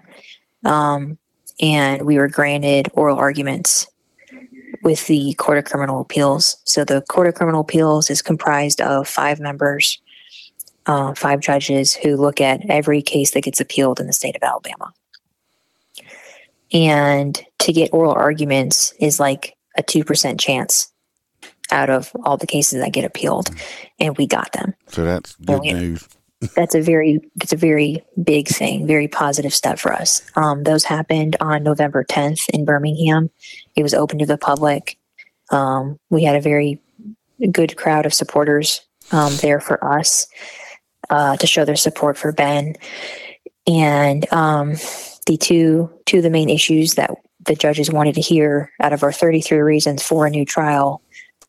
Um, and we were granted oral arguments with the Court of Criminal Appeals. So the Court of Criminal Appeals is comprised of five members, uh, five judges who look at every case that gets appealed in the state of Alabama. And to get oral arguments is like a two percent chance out of all the cases that get appealed. And we got them. So that's good we, news. That's a very, that's a very big thing, very positive step for us. Um, those happened on November tenth in Birmingham. It was open to the public. Um, we had a very good crowd of supporters um, there for us uh, to show their support for Ben. And, um, The two, two of the main issues that the judges wanted to hear out of our thirty-three reasons for a new trial,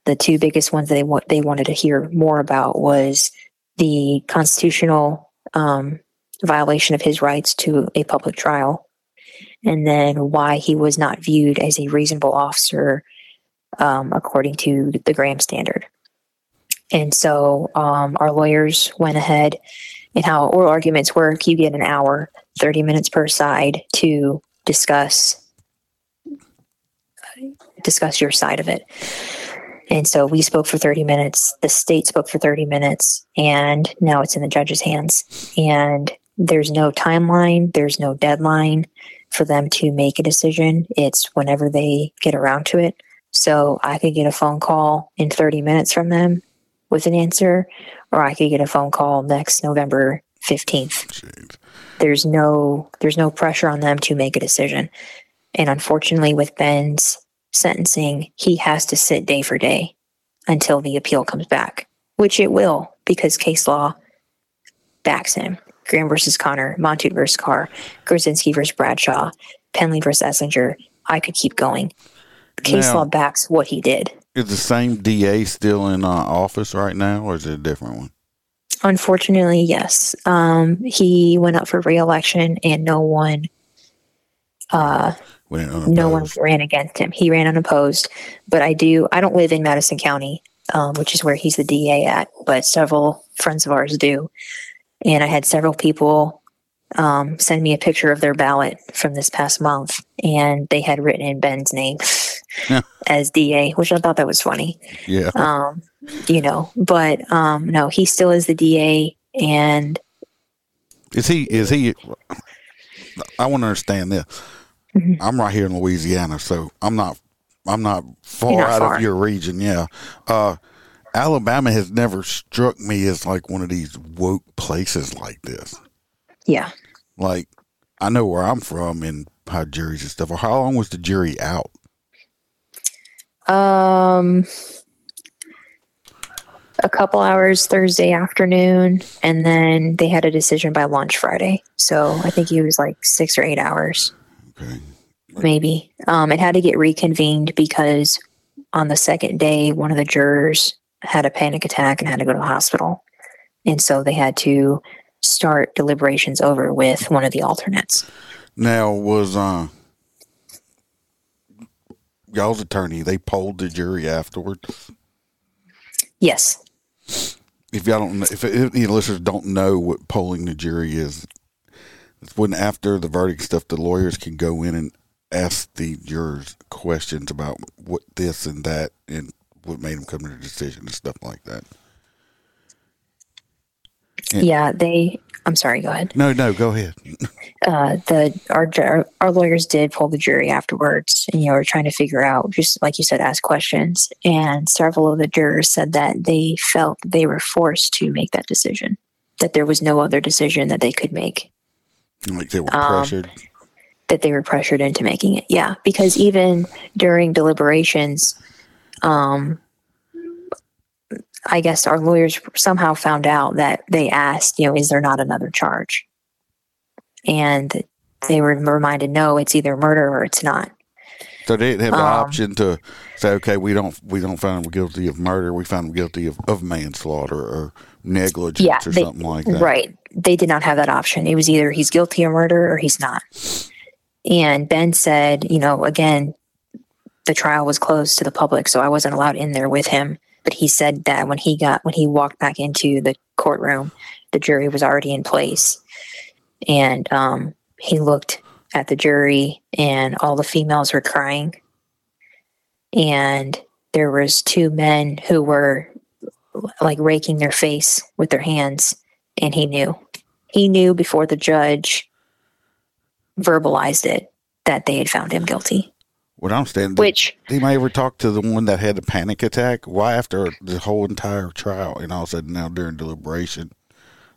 the two biggest ones that they, wa- they wanted to hear more about was the constitutional um, violation of his rights to a public trial, and then why he was not viewed as a reasonable officer um, according to the Graham standard. And so um, our lawyers went ahead, and how oral arguments work, you get an hour, thirty minutes per side to discuss discuss your side of it. And so we spoke for thirty minutes, the state spoke for thirty minutes, and now it's in the judge's hands. And there's no timeline, there's no deadline for them to make a decision. It's whenever they get around to it. So I could get a phone call in thirty minutes from them with an answer, or I could get a phone call next November fifteenth. Jeez. There's no there's no pressure on them to make a decision. And unfortunately, with Ben's sentencing, he has to sit day for day until the appeal comes back, which it will, because case law backs him. Graham versus Connor, Montu versus Carr, Grzesinski versus Bradshaw, Penley versus Essinger. I could keep going. Case now, law backs what he did. Is the same D A still in uh, office right now, or is it a different one? Unfortunately, yes. Um, he went up for re-election, and no one, uh, no one ran against him. He ran unopposed. But I do. I don't live in Madison County, um, which is where he's the D A at. But several friends of ours do, and I had several people um, send me a picture of their ballot from this past month, and they had written in Ben's name as D A, which I thought that was funny. Yeah. Um, you know, but um, no, he still is the D A. And is he? Is he? I want to understand this. Mm-hmm. I'm right here in Louisiana, so I'm not. I'm not far not out far. of your region. Yeah. Uh, Alabama has never struck me as like one of these woke places like this. Yeah. Like, I know where I'm from and how juries and stuff. How long was the jury out? Um, a couple hours Thursday afternoon, and then they had a decision by lunch Friday. So I think it was like six or eight hours. Okay. Maybe. Um, it had to get reconvened because on the second day, one of the jurors had a panic attack and had to go to the hospital. And so they had to start deliberations over with one of the alternates. Now, was uh, y'all's attorney, they polled the jury afterward? Yes. If y'all don't, if, if the listeners don't know what polling the jury is, it's when after the verdict stuff, the lawyers can go in and ask the jurors questions about what this and that and what made them come to the decision and stuff like that. And yeah, they. I'm sorry. Go ahead. No, no, go ahead. uh, the our our lawyers did poll the jury afterwards, and you know, we're trying to figure out, just like you said, ask questions. And several of the jurors said that they felt they were forced to make that decision, that there was no other decision that they could make. Like they were pressured. Um, that they were pressured into making it. Yeah, because even during deliberations, um, I guess our lawyers somehow found out that they asked, you know, is there not another charge? And they were reminded, no, it's either murder or it's not. So they didn't have the um, option to say, okay, we don't we don't find them guilty of murder. We find them guilty of, of manslaughter or negligence yeah, or they, something like that. Right. They did not have that option. It was either he's guilty of murder or he's not. And Ben said, you know, again, the trial was closed to the public, so I wasn't allowed in there with him. But he said that when he got when he walked back into the courtroom, the jury was already in place. And um, he looked at the jury, and all the females were crying. And there was two men who were like raking their face with their hands. And he knew. He knew before the judge verbalized it that they had found him guilty. What I'm saying, which did, did I ever talk to the one that had a panic attack? Why, after the whole entire trial, and all of a sudden now during deliberation,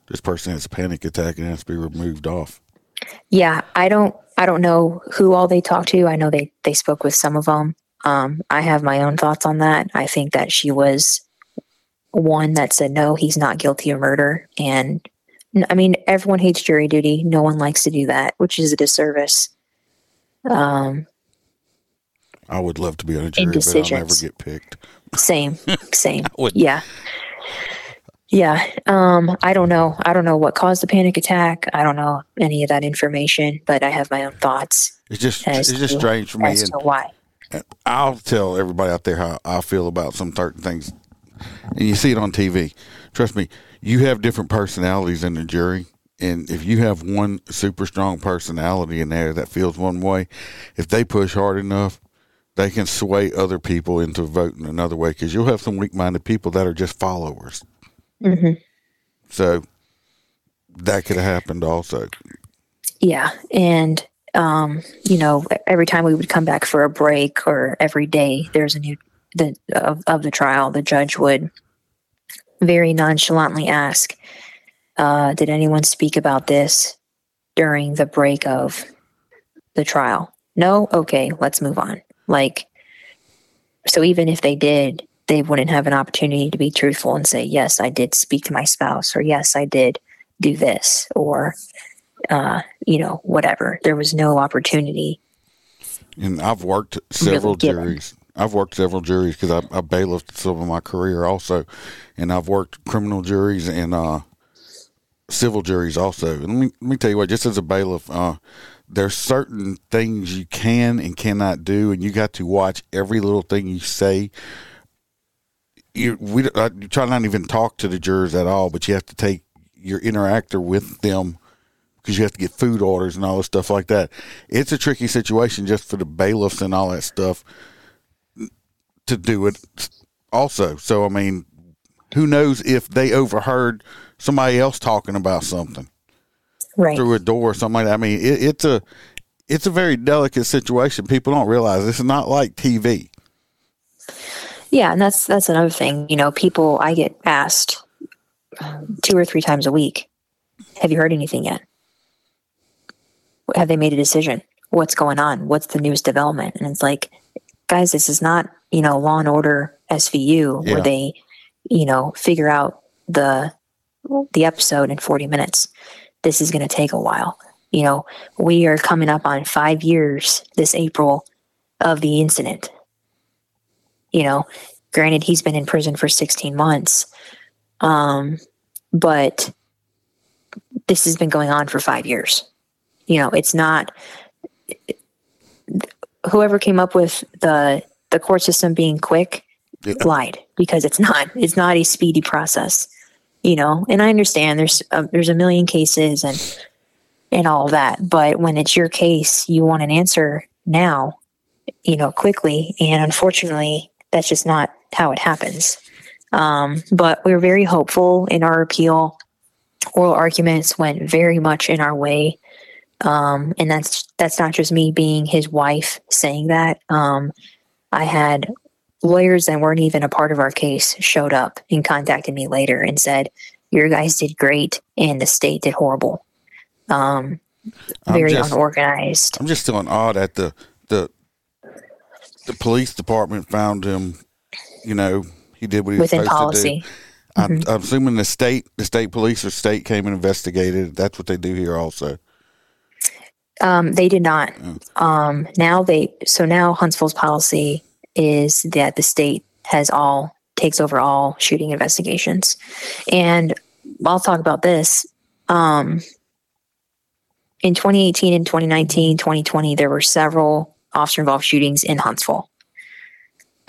this person has a panic attack and has to be removed off? Yeah, I don't, I don't know who all they talked to. I know they, they spoke with some of them. Um, I have my own thoughts on that. I think that she was one that said no, he's not guilty of murder, and I mean everyone hates jury duty. No one likes to do that, which is a disservice. Um. I would love to be on a jury, but I'll never get picked. Same, same. yeah. Yeah. Um, I don't know. I don't know what caused the panic attack. I don't know any of that information, but I have my own thoughts. It's just it's to, just strange for me. As to why. I'll tell everybody out there how I feel about some certain things. And you see it on T V. Trust me, you have different personalities in the jury. And if you have one super strong personality in there that feels one way, if they push hard enough, they can sway other people into voting another way, because you'll have some weak-minded people that are just followers. Mm-hmm. So that could have happened also. Yeah, and um, you know, every time we would come back for a break or every day there's a new the of, of the trial, the judge would very nonchalantly ask, uh, did anyone speak about this during the break of the trial? No? Okay, let's move on. Like, so even if they did, they wouldn't have an opportunity to be truthful and say, yes, I did speak to my spouse, or yes, I did do this, or, uh, you know, whatever. There was no opportunity. And I've worked several really juries. I've worked several juries because I, I bailiffed some of my career also. And I've worked criminal juries and uh, civil juries also. And let me, let me tell you what, just as a bailiff, uh, there's certain things you can and cannot do, and you got to watch every little thing you say. You, we I try not even talk to the jurors at all, but you have to take your interactor with them because you have to get food orders and all this stuff like that. It's a tricky situation just for the bailiffs and all that stuff to do it also. So, I mean, who knows if they overheard somebody else talking about something right through a door or something like that. I mean, it, it's a, it's a very delicate situation. People don't realize it's not like T V. Yeah, and that's that's another thing. You know, people, I get asked two or three times a week, have you heard anything yet? Have they made a decision? What's going on? What's the newest development? And it's like, guys, this is not, you know, Law and Order S V U yeah. where they, you know, figure out the the episode in forty minutes. This is going to take a while. You know, we are coming up on five years this April of the incident. You know, granted, he's been in prison for sixteen months, um, but this has been going on for five years. You know, it's not whoever came up with the the court system being quick yeah. lied, because it's not it's not a speedy process. You know, and I understand there's a, there's a million cases and and all that, but when it's your case, you want an answer now, you know, quickly, and unfortunately. That's just not how it happens. Um, but we were very hopeful in our appeal. Oral arguments went very much in our way. Um, and that's that's not just me being his wife saying that. Um, I had lawyers that weren't even a part of our case showed up and contacted me later and said, your guys did great and the state did horrible. Um, very I'm just, unorganized. I'm just still in awe at the the – the police department found him, you know, he did what he was supposed policy. to do. Mm-hmm. I'm, I'm assuming the state, the state police or state came and investigated. That's what they do here also. Um, they did not. Oh. Um, now they, so now Huntsville's policy is that the state has all, takes over all shooting investigations. And I'll talk about this. Um, in twenty eighteen and twenty nineteen, twenty twenty, there were several officer-involved shootings in Huntsville.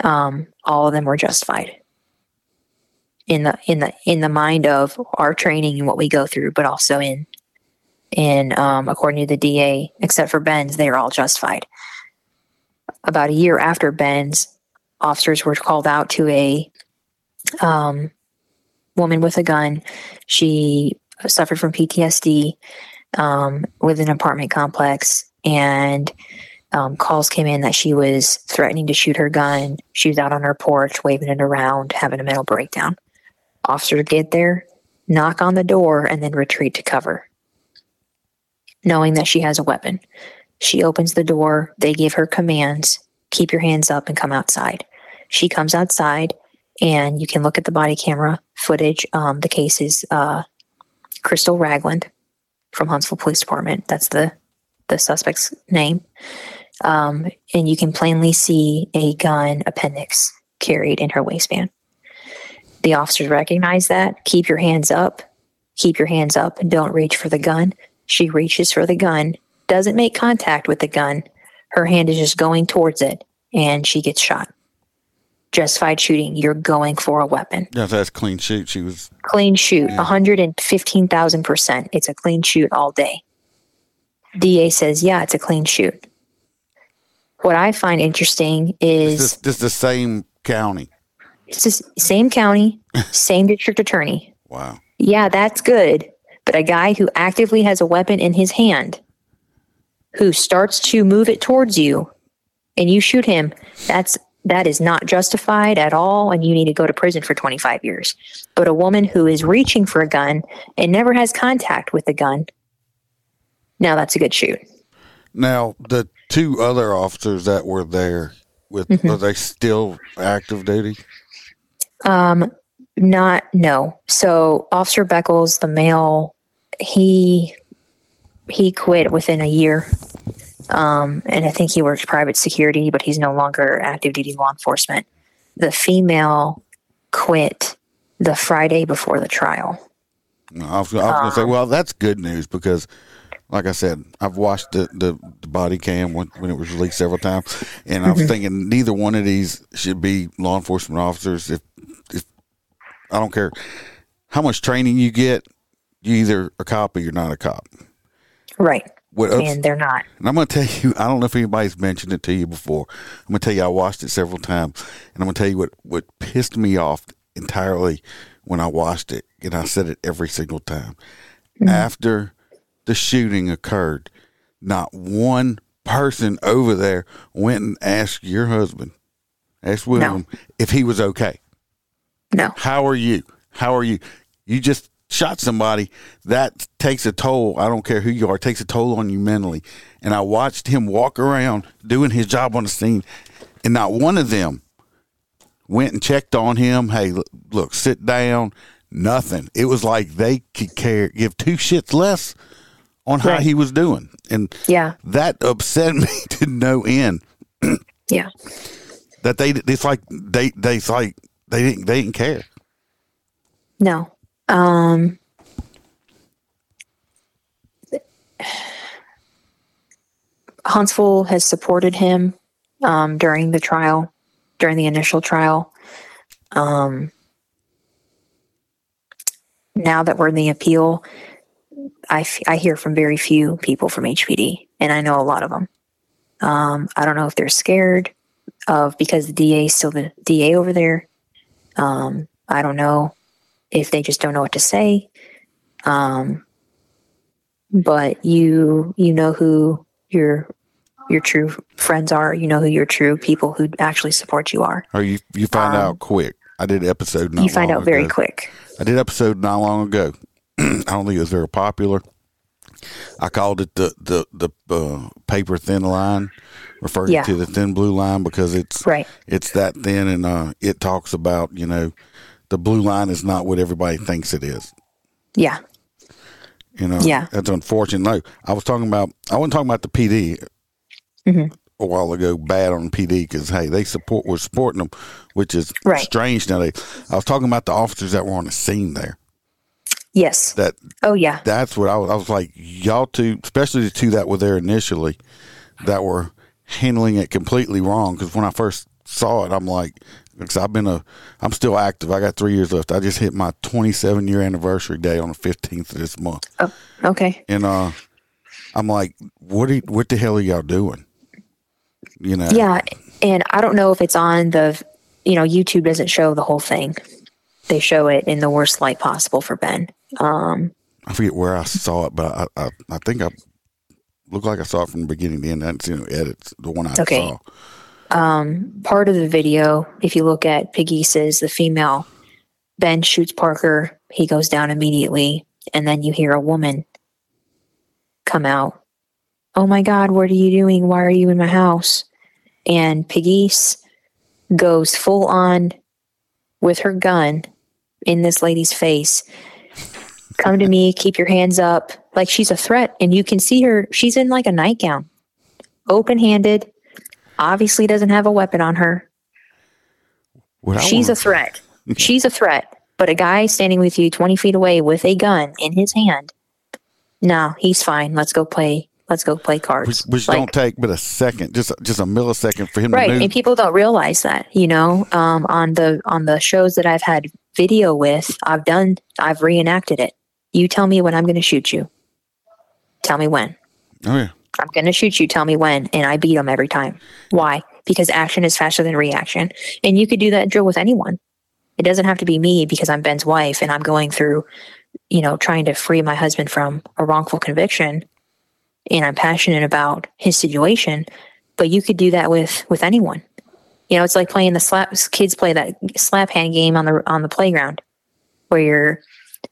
Um, all of them were justified in the in the in the mind of our training and what we go through, but also in in um, according to the D A, except for Ben's, they are all justified. About a year after Ben's, officers were called out to a um, woman with a gun. She suffered from P T S D um, within an apartment complex, and Um, calls came in that she was threatening to shoot her gun. She was out on her porch, waving it around, having a mental breakdown. Officers get there, knock on the door, and then retreat to cover, knowing that she has a weapon. She opens the door. They give her commands, keep your hands up and come outside. She comes outside, and you can look at the body camera footage. Um, the case is uh, Crystal Ragland from Huntsville Police Department. That's the, the suspect's name. Um, and you can plainly see a gun appendix carried in her waistband. The officers recognize that. Keep your hands up. Keep your hands up and don't reach for the gun. She reaches for the gun, doesn't make contact with the gun. Her hand is just going towards it, and she gets shot. Justified shooting. You're going for a weapon. Yeah, that's clean shoot. She was clean shoot. Yeah. one hundred fifteen thousand percent. It's a clean shoot all day. D A says, yeah, it's a clean shoot. What I find interesting is this, this is the same county. It's the same county, same district attorney. Wow. Yeah, that's good. But a guy who actively has a weapon in his hand who starts to move it towards you and you shoot him, that's that is not justified at all, and you need to go to prison for twenty-five years. But a woman who is reaching for a gun and never has contact with the gun, now that's a good shoot. Now, the two other officers that were there, with mm-hmm. are they still active duty? Um, not, no. So Officer Beckles, the male, he he quit within a year. Um, and I think he works private security, but he's no longer active duty law enforcement. The female quit the Friday before the trial. I was, was um, going to say, well, that's good news because, like I said, I've watched the, the, the body cam when, when it was released several times, and I was mm-hmm. thinking neither one of these should be law enforcement officers. If, if I don't care how much training you get, you either a cop or you're not a cop. Right. What else, and they're not. And I'm going to tell you, I don't know if anybody's mentioned it to you before. I'm going to tell you, I watched it several times, and I'm going to tell you what, what pissed me off entirely when I watched it, and I said it every single time. Mm-hmm. After the shooting occurred, not one person over there went and asked your husband, asked William, no. if he was okay. No. How are you? How are you? You just shot somebody. That takes a toll. I don't care who you are. It takes a toll on you mentally. And I watched him walk around doing his job on the scene, and not one of them went and checked on him. Hey, look, sit down. Nothing. It was like they could care, give two shits less on how right. he was doing. And yeah. that upset me to no end. yeah. That they, it's like they, they, it's like they didn't, they didn't care. No. Um, Huntsville has supported him um, during the trial, during the initial trial. Um, now that we're in the appeal, I, f- I hear from very few people from H P D, and I know a lot of them. Um, I don't know if they're scared of because the D A is still the D A over there. Um, I don't know if they just don't know what to say. Um, but you you know who your your true friends are. You know who your true people who actually support you are. Or you you find um, out quick. I did an episode not long ago. You find out very quick. I did an episode not long ago. I don't think it was very popular. I called it the the the uh, paper thin line, referring yeah. to the thin blue line because it's right. it's that thin, and uh, it talks about you know the blue line is not what everybody thinks it is. Yeah, you know, yeah, that's unfortunate. No, I was talking about I wasn't talking about the P D mm-hmm. a while ago. Bad on P D because hey, they support we're supporting them, which is right. strange nowadays. I was talking about the officers that were on the scene there. Yes. That. Oh, yeah. That's what I was, I was like, y'all two, especially the two that were there initially, that were handling it completely wrong. Because when I first saw it, I'm like, because I've been a, I'm still active. I got three years left. I just hit my twenty-seven year anniversary day on the fifteenth of this month. Oh, okay. And uh, I'm like, what, are, what the hell are y'all doing? You know? Yeah. And I don't know if it's on the, you know, YouTube doesn't show the whole thing. They show it in the worst light possible for Ben. Um, I forget where I saw it, but I, I, I think I looked like I saw it from the beginning to end. I didn't see no edits. The one I okay. saw. Um, part of the video, if you look at Pegues, says the female, Ben shoots Parker. He goes down immediately, and then you hear a woman come out. Oh my God, what are you doing? Why are you in my house? And Pegues goes full on with her gun in this lady's face. Come to me, keep your hands up. Like she's a threat. And you can see her, she's in like a nightgown, open-handed, obviously doesn't have a weapon on her. What she's a threat. She's a threat. But a guy standing with you twenty feet away with a gun in his hand, no, he's fine. Let's go play. Let's go play cards. Which, which like, don't take but a second, just just a millisecond for him right, to move. Right, and people don't realize that, you know. Um, on the on the shows that I've had video with, I've done, I've reenacted it. You tell me when I'm going to shoot you. Tell me when. Oh yeah. I'm going to shoot you. Tell me when, and I beat them every time. Why? Because action is faster than reaction, and you could do that drill with anyone. It doesn't have to be me because I'm Ben's wife and I'm going through, you know, trying to free my husband from a wrongful conviction. and I'm passionate about his situation, but you could do that with, with anyone. You know, it's like playing the slap, kids play that slap hand game on the, on the playground where you're,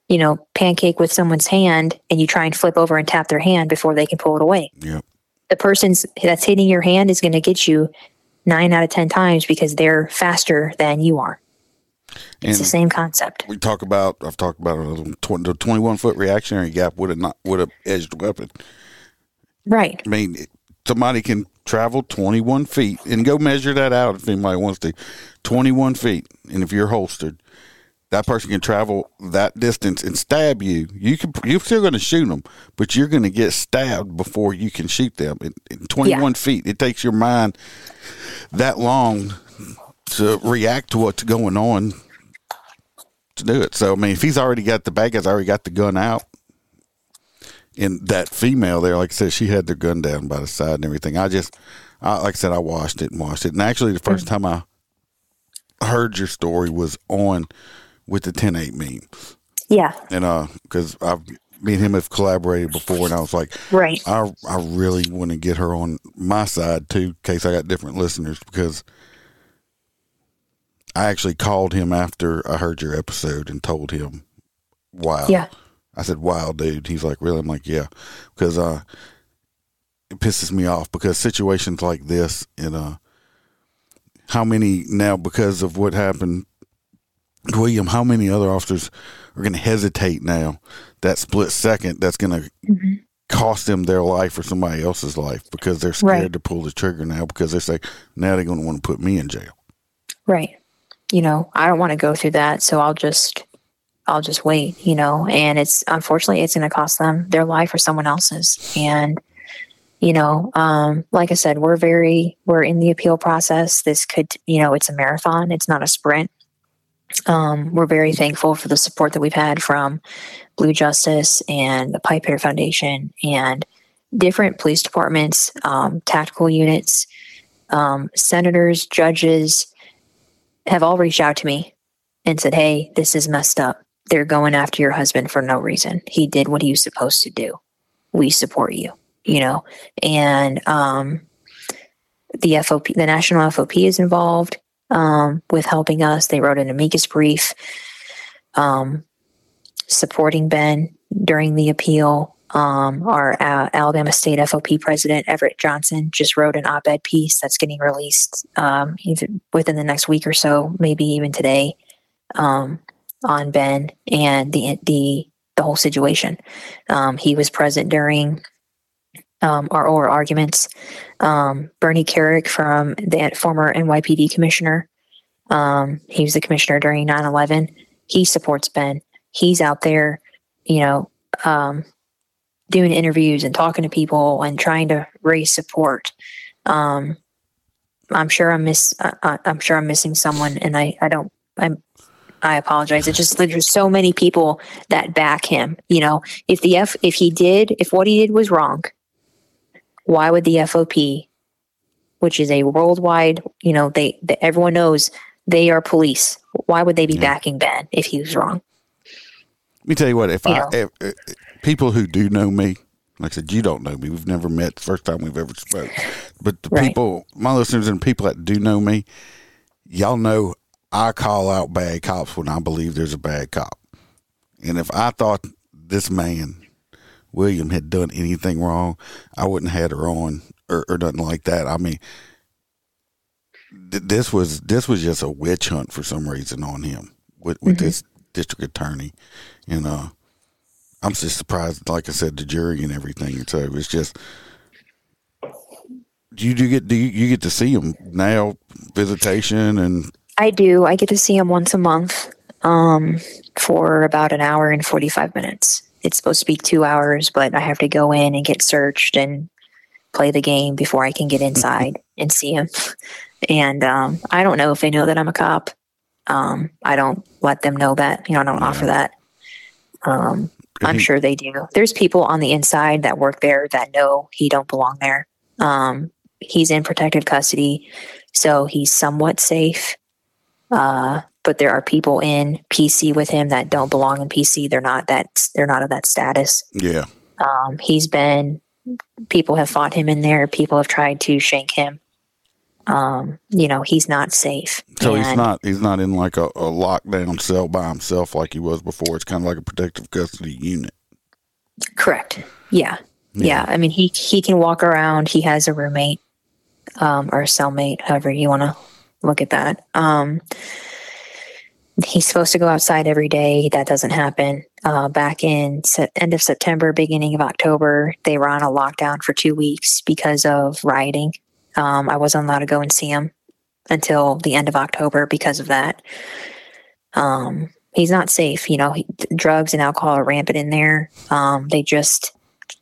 you know, pancake with someone's hand and you try and flip over and tap their hand before they can pull it away. Yep. The person that's hitting your hand is going to get you nine out of ten times because they're faster than you are. It's and the same concept. We talk about, I've talked about a twenty-one foot reactionary gap with a not, with a edged weapon. Right. I mean, somebody can travel twenty-one feet and go measure that out if anybody wants to. twenty-one feet. And if you're holstered, that person can travel that distance and stab you. You can, you're still going to shoot them, but you're going to get stabbed before you can shoot them. In, in twenty-one yeah. feet, it takes your mind that long to react to what's going on to do it. So, I mean, if he's already got the bad guys, already got the gun out, and that female there, like I said, she had their gun down by the side and everything. I just, I, like I said, I watched it and watched it. And actually, the first mm-hmm. time I heard your story was on with the ten eight memes. Yeah. And, uh, because I've, me and him have collaborated before, and I was like, right. I, I really want to get her on my side too, in case I got different listeners, because I actually called him after I heard your episode and told him, wow. Yeah. I said, wow, dude. He's like, really? I'm like, yeah. Because uh, it pisses me off because situations like this, and uh, how many now, because of what happened, William, how many other officers are going to hesitate now that split second that's going to mm-hmm. cost them their life or somebody else's life because they're scared right. to pull the trigger now because they're saying, now they're going to want to put me in jail. Right. You know, I don't want to go through that, so I'll just, I'll just wait, you know, and it's, unfortunately, it's going to cost them their life or someone else's. And, you know, um, like I said, we're very, we're in the appeal process. This could, you know, it's a marathon. It's not a sprint. Um, we're very thankful for the support that we've had from Blue Justice and the Pipe Hitter Foundation and different police departments, um, tactical units, um, senators, judges, have all reached out to me and said, hey, this is messed up. They're going after your husband for no reason. He did what he was supposed to do. We support you, you know? And um, the F O P, the National F O P is involved um, with helping us. They wrote an amicus brief um, supporting Ben during the appeal. Um, our uh, Alabama State F O P president, Everett Johnson, just wrote an op-ed piece that's getting released um, within the next week or so, maybe even today, um, on Ben and the the the whole situation. Um, he was present during um, our oral arguments. Um, Bernie Kerik, from the former N Y P D commissioner, um, he was the commissioner during nine eleven. He supports Ben. He's out there, you know, Um, doing interviews and talking to people and trying to raise support. Um, I'm sure I'm miss, I, I'm sure I'm missing someone, and I, I don't, I'm, I apologize. It's just, there's so many people that back him. You know, if the F, if he did, if what he did was wrong, why would the F O P, which is a worldwide, you know, they, they everyone knows they are police. Why would they be yeah. backing Ben if he was wrong? Let me tell you what, if you I, if, if, people who do know me, like I said, you don't know me. We've never met. First time we've ever spoke. But the right. people, my listeners and people that do know me, y'all know I call out bad cops when I believe there's a bad cop. And if I thought this man, William, had done anything wrong, I wouldn't have had her on or, or nothing like that. I mean, th- this was this was just a witch hunt for some reason on him with, with mm-hmm. this district attorney, and uh I'm just surprised, like I said, the jury and everything. So it's just, do you do get do you, you get to see him now, visitation? And I do. I get to see him once a month um for about an hour and forty-five minutes. It's supposed to be two hours, but I have to go in and get searched and play the game before I can get inside and see him. And um I don't know if they know that I'm a cop. Um, I don't let them know that, you know, I don't yeah. offer that. Um, I'm he, sure they do. There's people on the inside that work there that know he don't belong there. Um, he's in protective custody, so he's somewhat safe. Uh, but there are people in P C with him that don't belong in P C. They're not that, they're not of that status. Yeah. Um, he's been people have fought him in there. People have tried to shank him. Um, you know, he's not safe. So and he's not he's not in like a, a lockdown cell by himself like he was before. It's kind of like a protective custody unit. Correct. Yeah. Yeah. yeah. I mean, he, he can walk around. He has a roommate um, or a cellmate, however you want to look at that. Um, he's supposed to go outside every day. That doesn't happen. Uh, back in se- end of September, beginning of October, they were on a lockdown for two weeks because of rioting. Um, I wasn't allowed to go and see him until the end of October because of that. Um, he's not safe. You know, he, drugs and alcohol are rampant in there. Um, they just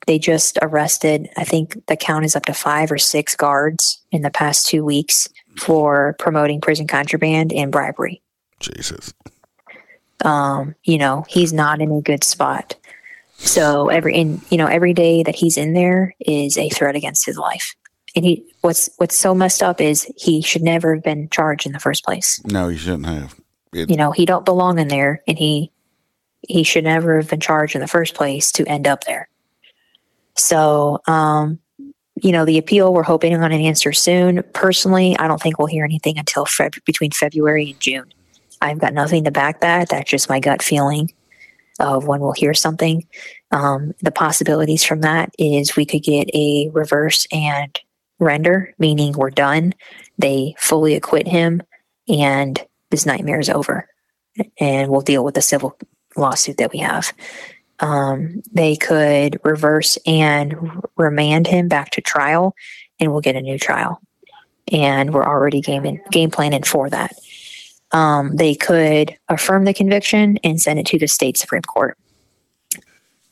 they just arrested, I think the count is up to five or six guards in the past two weeks for promoting prison contraband and bribery. Jesus. Um, you know, he's not in a good spot. So every, in, you know, every day that he's in there is a threat against his life. And he, what's what's so messed up is he should never have been charged in the first place. No, he shouldn't have. It, you know, he don't belong in there, and he he should never have been charged in the first place to end up there. So, um, you know, the appeal, we're hoping on an answer soon. Personally, I don't think we'll hear anything until Feb- between February and June. I've got nothing to back that. That's just my gut feeling of when we'll hear something. Um, the possibilities from that is we could get a reverse and render, meaning we're done. They fully acquit him and this nightmare is over, and we'll deal with the civil lawsuit that we have. Um, they could reverse and remand him back to trial, and we'll get a new trial. And we're already game, in, game planning for that. Um, they could affirm the conviction and send it to the state Supreme Court.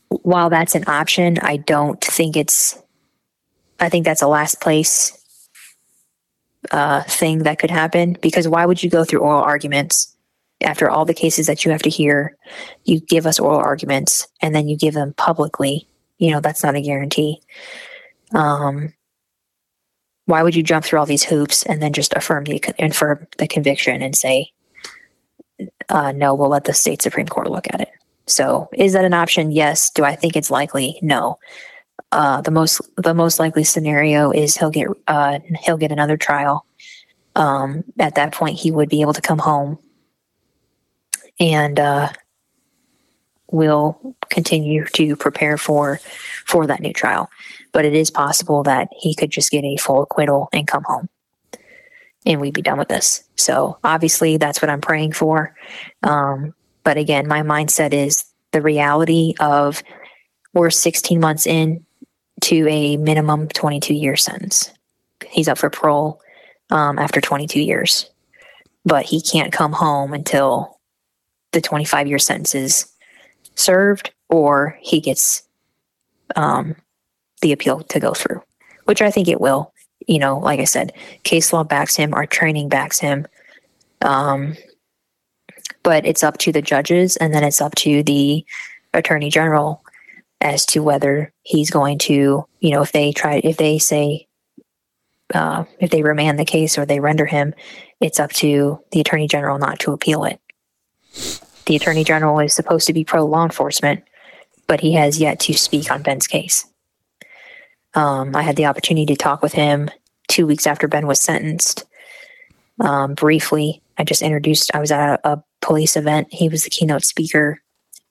While that's an option, I don't think it's I think that's a last place uh, thing that could happen, because why would you go through oral arguments after all the cases that you have to hear? You give us oral arguments and then you give them publicly. You know, that's not a guarantee. Um, why would you jump through all these hoops and then just affirm the, affirm the conviction and say, uh, no, we'll let the state Supreme Court look at it? So is that an option? Yes. Do I think it's likely? No. Uh, the most the most likely scenario is he'll get uh, he'll get another trial. Um, at that point, he would be able to come home, and uh, we'll continue to prepare for for that new trial. But it is possible that he could just get a full acquittal and come home, and we'd be done with this. So obviously, that's what I'm praying for. Um, but again, my mindset is the reality of we're sixteen months in to a minimum twenty-two year sentence. He's up for parole um, after twenty-two years, but he can't come home until the twenty-five year sentence is served, or he gets um, the appeal to go through, which I think it will. You know, like I said, case law backs him, our training backs him, um, but it's up to the judges, and then it's up to the attorney general as to whether he's going to, you know, if they try, if they say, uh, if they remand the case or they render him, it's up to the attorney general not to appeal it. The attorney general is supposed to be pro law enforcement, but he has yet to speak on Ben's case. Um, I had the opportunity to talk with him two weeks after Ben was sentenced. Um, briefly, I just introduced, I was at a, a police event. He was the keynote speaker,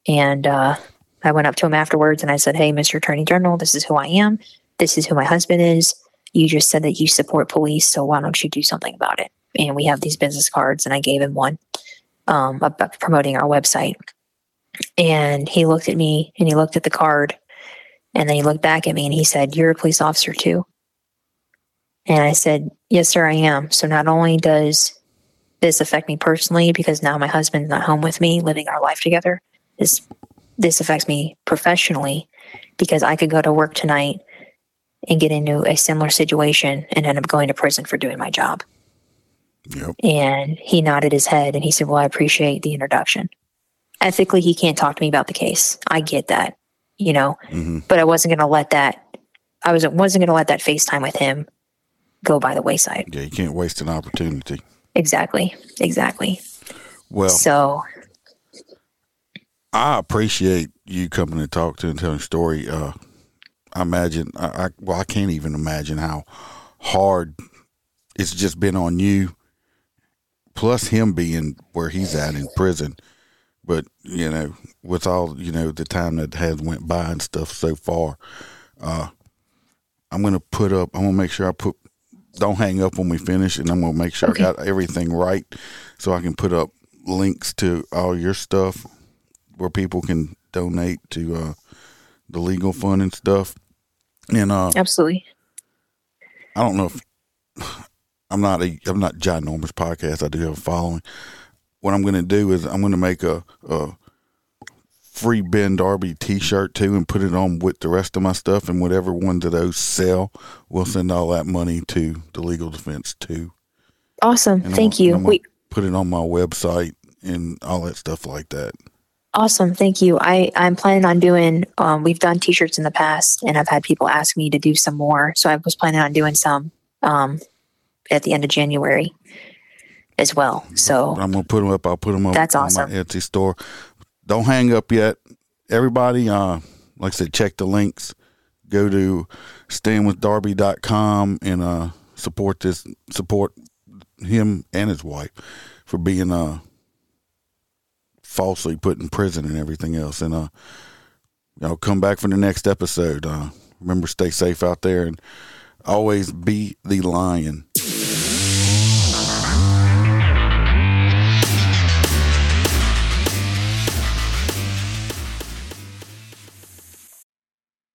and, uh, I went up to him afterwards and I said, "Hey, Mister Attorney General, this is who I am. This is who my husband is. You just said that you support police, so why don't you do something about it?" And we have these business cards, and I gave him one um, about promoting our website. And he looked at me, and he looked at the card, and then he looked back at me and he said, "You're a police officer too?" And I said, "Yes, sir, I am. So not only does this affect me personally, because now my husband's not home with me, living our life together, this This affects me professionally, because I could go to work tonight and get into a similar situation and end up going to prison for doing my job." Yep. And he nodded his head and he said, "Well, I appreciate the introduction." Ethically, he can't talk to me about the case. I get that, you know, mm-hmm. but I wasn't going to let that, I wasn't, wasn't going to let that FaceTime with him go by the wayside. Yeah. You can't waste an opportunity. Exactly. Exactly. Well, so I appreciate you coming to talk to and telling your story. Uh, I imagine, I, I well, I can't even imagine how hard it's just been on you, plus him being where he's at in prison. But, you know, with all, you know, the time that has went by and stuff so far, uh, I'm going to put up, I'm going to make sure I put, don't hang up when we finish, and I'm going to make sure okay. I got everything right so I can put up links to all your stuff where people can donate to uh, the legal fund and stuff. And uh, absolutely. I don't know if, I'm not a, I'm not ginormous podcast. I do have a following. What I'm going to do is I'm going to make a, a free Ben Darby t-shirt too and put it on with the rest of my stuff, and whatever ones of those sell, we'll send all that money to the legal defense too. Awesome. And Thank I'm, you. I'm we put it on my website and all that stuff like that. Awesome. Thank you. I, I'm planning on doing, um, we've done t-shirts in the past, and I've had people ask me to do some more. So I was planning on doing some um, at the end of January as well. So I'm going to put them up. I'll put them up That's awesome. on my Etsy store. Don't hang up yet. Everybody, uh, like I said, check the links. Go to stand with darby dot com and uh, support this, support him and his wife for being uh, falsely put in prison and everything else. And uh, you know, come back for the next episode. Uh, remember, stay safe out there and always be the lion.